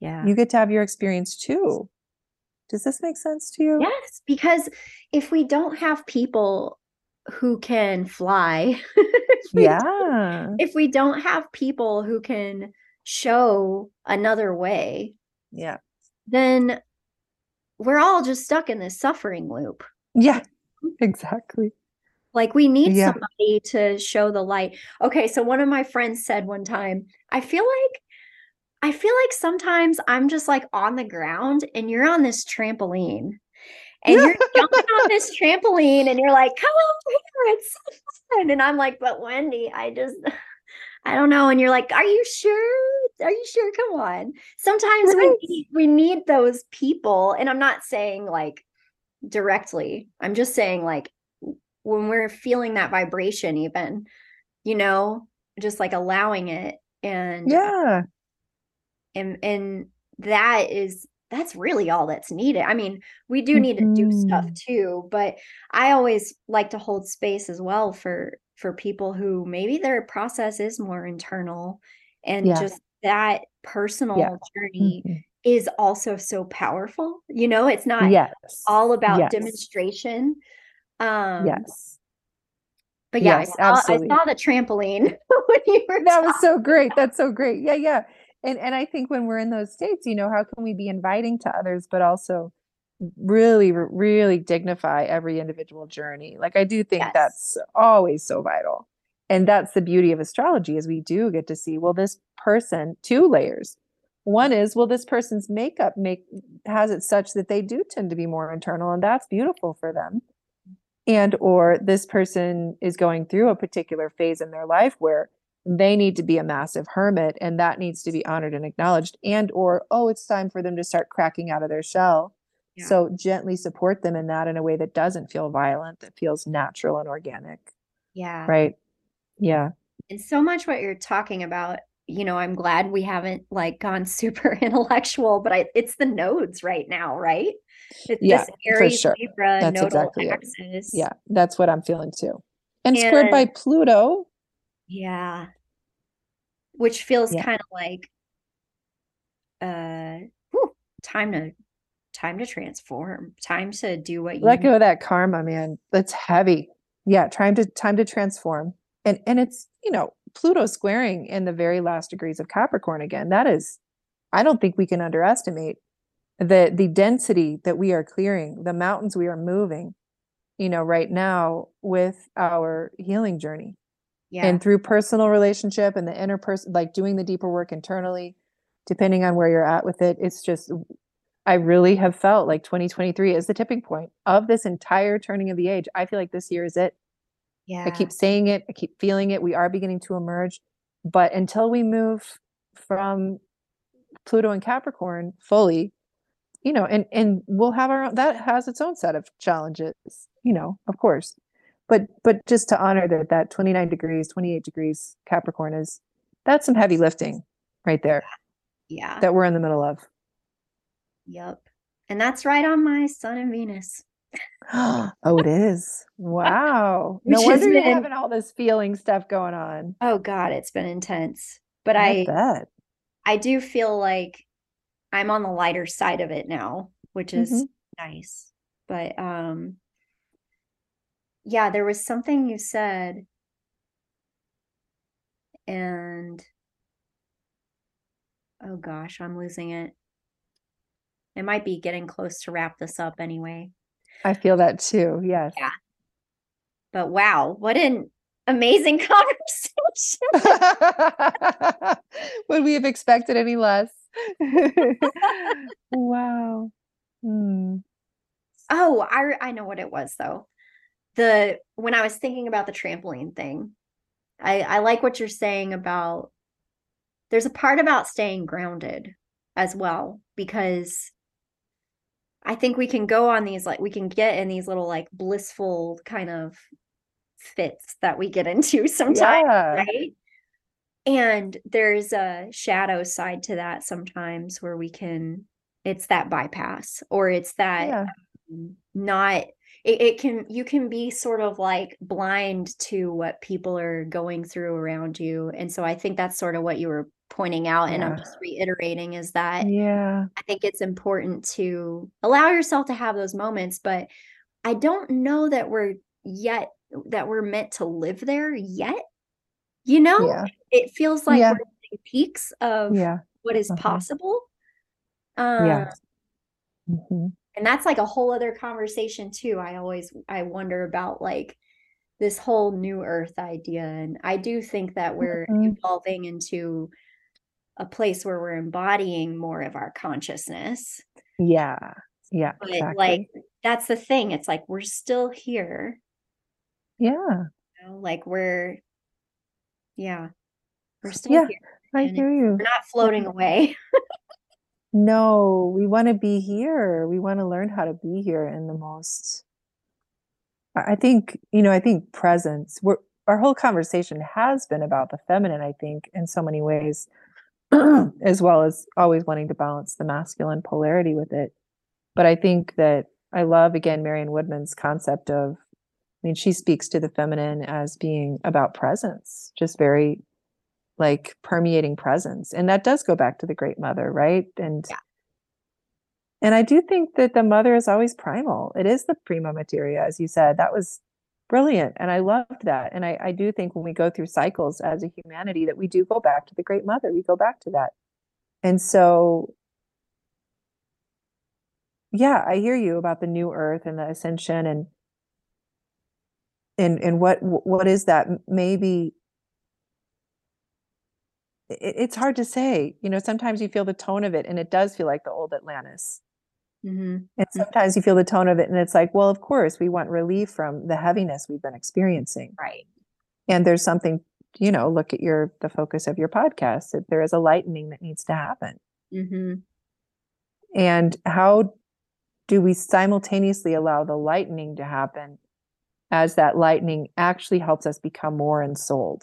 Yeah. You get to have your experience too. Does this make sense to you? Yes. Because if we don't have people who can fly, if we don't have people who can show another way, then we're all just stuck in this suffering loop. Yeah, exactly. Like we need somebody to show the light. Okay, so one of my friends said one time, I feel like sometimes I'm just like on the ground and you're on this trampoline. And you're jumping on this trampoline and you're like, come over here, it's so fun. And I'm like, but Wendy, I just, I don't know. And you're like, are you sure? Are you sure? Come on. Sometimes we need those people. And I'm not saying like directly, I'm just saying like when we're feeling that vibration, even, you know, just like allowing it. And yeah. And that's really all that's needed. I mean, we do need to do stuff too, but I always like to hold space as well for people who maybe their process is more internal, and just that personal journey is also so powerful. You know, it's not all about demonstration. But I saw the trampoline when you were talking. Was so great. That's so great. Yeah. Yeah. And I think when we're in those states, you know, how can we be inviting to others, but also really, really dignify every individual journey? Like, I do think that's always so vital. And that's the beauty of astrology, is we do get to see, well, this person, two layers. One is, well, this person's makeup has it such that they do tend to be more internal, and that's beautiful for them. And, or this person is going through a particular phase in their life where they need to be a massive hermit, and that needs to be honored and acknowledged. And, or, oh, it's time for them to start cracking out of their shell. Yeah. So gently support them in that, in a way that doesn't feel violent, that feels natural and organic. Yeah. Right. Yeah. And so much what you're talking about, you know, I'm glad we haven't like gone super intellectual, but it's the nodes right now, right? It's this Aries, Libra, nodal axis. Yeah. That's what I'm feeling too. And squared by Pluto. Yeah. Which feels kind of like, time to transform, time to do what you let go of that karma, man. That's heavy. Yeah. Time to transform. And it's, you know, Pluto squaring in the very last degrees of Capricorn again. That is, I don't think we can underestimate the density that we are clearing, the mountains we are moving, you know, right now with our healing journey. Yeah. And through personal relationship and the inner person, like doing the deeper work internally, depending on where you're at with it, it's just, I really have felt like 2023 is the tipping point of this entire turning of the age. I feel like this year is it. Yeah. I keep saying it. I keep feeling it. We are beginning to emerge, but until we move from Pluto and Capricorn fully, you know, and we'll have our own, that has its own set of challenges, you know, of course. But just to honor that 29 degrees, 28 degrees Capricorn is, that's some heavy lifting right there. Yeah. That we're in the middle of. Yep. And that's right on my Sun and Venus. Oh, it is. Wow. No wonder you're having all this feeling stuff going on. Oh God, it's been intense. But I do feel like I'm on the lighter side of it now, which is nice. But yeah, there was something you said, and oh gosh, I'm losing it. It might be getting close to wrap this up anyway. I feel that too. Yes. Yeah. But wow, what an amazing conversation. Would we have expected any less? Wow. Oh, I know what it was though. When I was thinking about the trampoline thing, I like what you're saying about, there's a part about staying grounded as well, because I think we can go on these, like we can get in these little like blissful kind of fits that we get into sometimes, right? And there's a shadow side to that sometimes where we can, it's that bypass, or it's that not, you can be sort of like blind to what people are going through around you. And so I think that's sort of what you were pointing out. And I'm just reiterating is that I think it's important to allow yourself to have those moments, but I don't know that we're meant to live there yet. You know, it feels like we're in peaks of what is possible. And that's like a whole other conversation too. I wonder about like this whole new earth idea. And I do think that we're evolving into a place where we're embodying more of our consciousness. Yeah. Yeah. But like, that's the thing. It's like, we're still here. Yeah. You know, like we're, We're still here. I hear you. We're not floating away. No, we want to be here. We want to learn how to be here in the most, I think, you know, I think presence. Our whole conversation has been about the feminine, I think, in so many ways, as well as always wanting to balance the masculine polarity with it. But I think that I love, again, Marianne Woodman's concept of, I mean, she speaks to the feminine as being about presence, just very like permeating presence. And that does go back to the Great Mother, right? And yeah. And I do think that the mother is always primal. It is the prima materia, as you said. That was brilliant. And I loved that. And I do think when we go through cycles as a humanity that we do go back to the Great Mother. We go back to that. And so, yeah, I hear you about the new earth and the ascension and what is that? Maybe it's hard to say, you know, sometimes you feel the tone of it and it does feel like the old Atlantis. Mm-hmm. And sometimes you feel the tone of it and it's like, well, of course we want relief from the heaviness we've been experiencing. Right. And there's something, you know, look at the focus of your podcast, that there is a lightening that needs to happen. Mm-hmm. And how do we simultaneously allow the lightening to happen as that lightening actually helps us become more ensouled?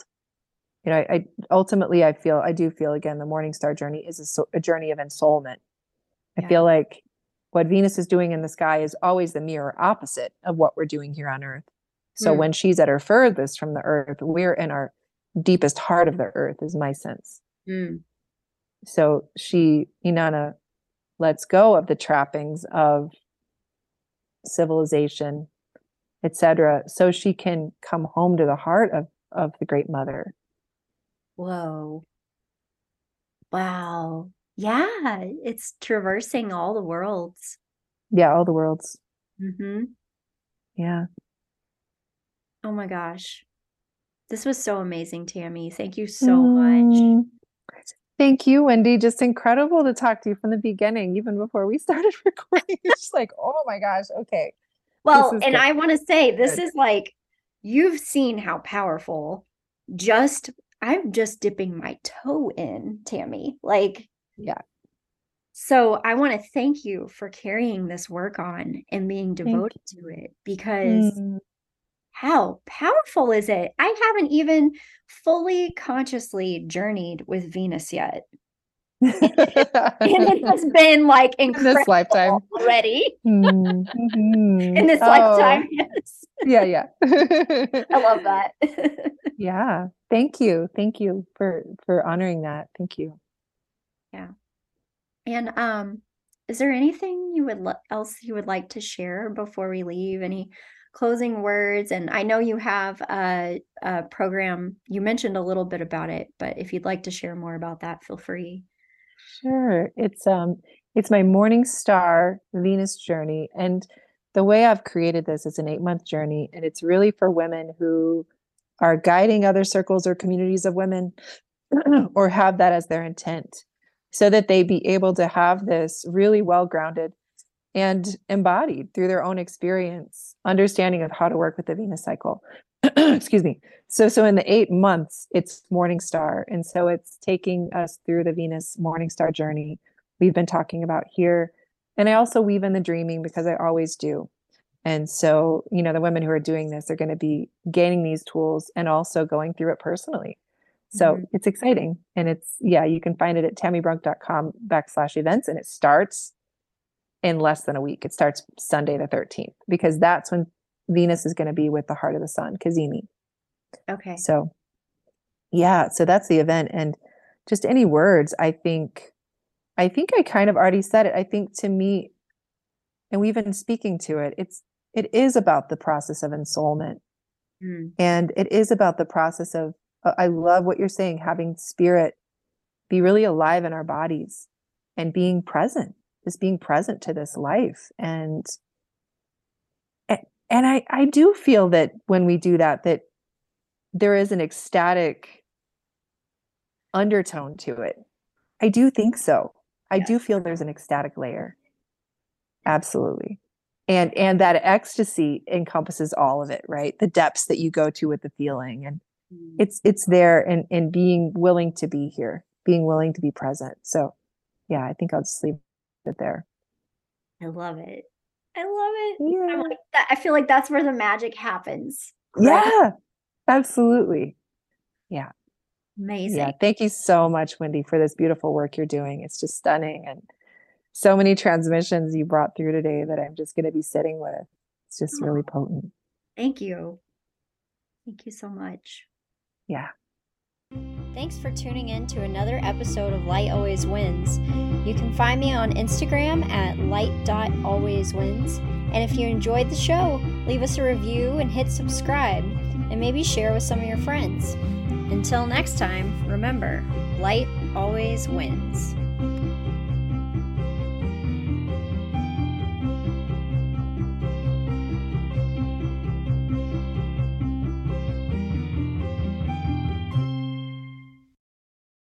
You know, I ultimately, I do feel again, the Morningstar journey is a journey of ensoulment. Yeah. I feel like what Venus is doing in the sky is always the mirror opposite of what we're doing here on Earth. So when she's at her furthest from the Earth, we're in our deepest heart of the Earth, is my sense. Mm. So Inanna lets go of the trappings of civilization, etc., so she can come home to the heart of the Great Mother. Whoa. Wow. Yeah. It's traversing all the worlds. Yeah. All the worlds. Mm-hmm. Yeah. Oh my gosh. This was so amazing, Tammy. Thank you so much. Thank you, Wendy. Just incredible to talk to you from the beginning, even before we started recording. It's just like, oh my gosh. Okay. Well, and good. I want to say, this is like, you've seen how powerful I'm just dipping my toe in, Tammy. Like, yeah. So I want to thank you for carrying this work on and being devoted to it, because how powerful is it? I haven't even fully consciously journeyed with Venus yet. And it has been like incredible in this lifetime already. In this lifetime, yes. Yeah. I love that. Yeah. Thank you for honoring that. Thank you. Yeah. And is there anything you would like to share before we leave? Any closing words? And I know you have a program. You mentioned a little bit about it, but if you'd like to share more about that, feel free. Sure. It's my Morningstar Venus journey. And the way I've created this is an 8-month journey, and it's really for women who are guiding other circles or communities of women or have that as their intent, so that they be able to have this really well-grounded and embodied through their own experience, understanding of how to work with the Venus cycle. Excuse me. So in the 8 months, it's Morningstar. And so it's taking us through the Venus Morningstar journey we've been talking about here. And I also weave in the dreaming, because I always do. And so, you know, the women who are doing this are going to be gaining these tools and also going through it personally. So it's exciting. And you can find it at tammybrunk.com/events. And it starts in less than a week. It starts Sunday the 13th, because that's when Venus is going to be with the heart of the sun, Kazemi. Okay. So yeah, so that's the event. And just any words, I think I kind of already said it. I think to me, and we've been speaking to it, it is about the process of ensoulment. Mm. And it is about the process of, I love what you're saying, having spirit be really alive in our bodies and being present, just being present to this life. And I do feel that when we do that there is an ecstatic undertone to it. I do think so. I do feel there's an ecstatic layer. Absolutely. And that ecstasy encompasses all of it, right? The depths that you go to with the feeling. And It's there, and being willing to be here, being willing to be present. So yeah, I think I'll just leave it there. I love it. I love it. Yeah. I'm like that. I feel like that's where the magic happens. Right? Yeah, absolutely. Yeah. Amazing. Yeah. Thank you so much, Wendy, for this beautiful work you're doing. It's just stunning. And so many transmissions you brought through today that I'm just going to be sitting with. It's just really potent. Thank you. Thank you so much. Yeah. Thanks for tuning in to another episode of Light Always Wins. You can find me on Instagram at light.alwayswins. And if you enjoyed the show, leave us a review and hit subscribe, and maybe share with some of your friends. Until next time, remember, light always wins.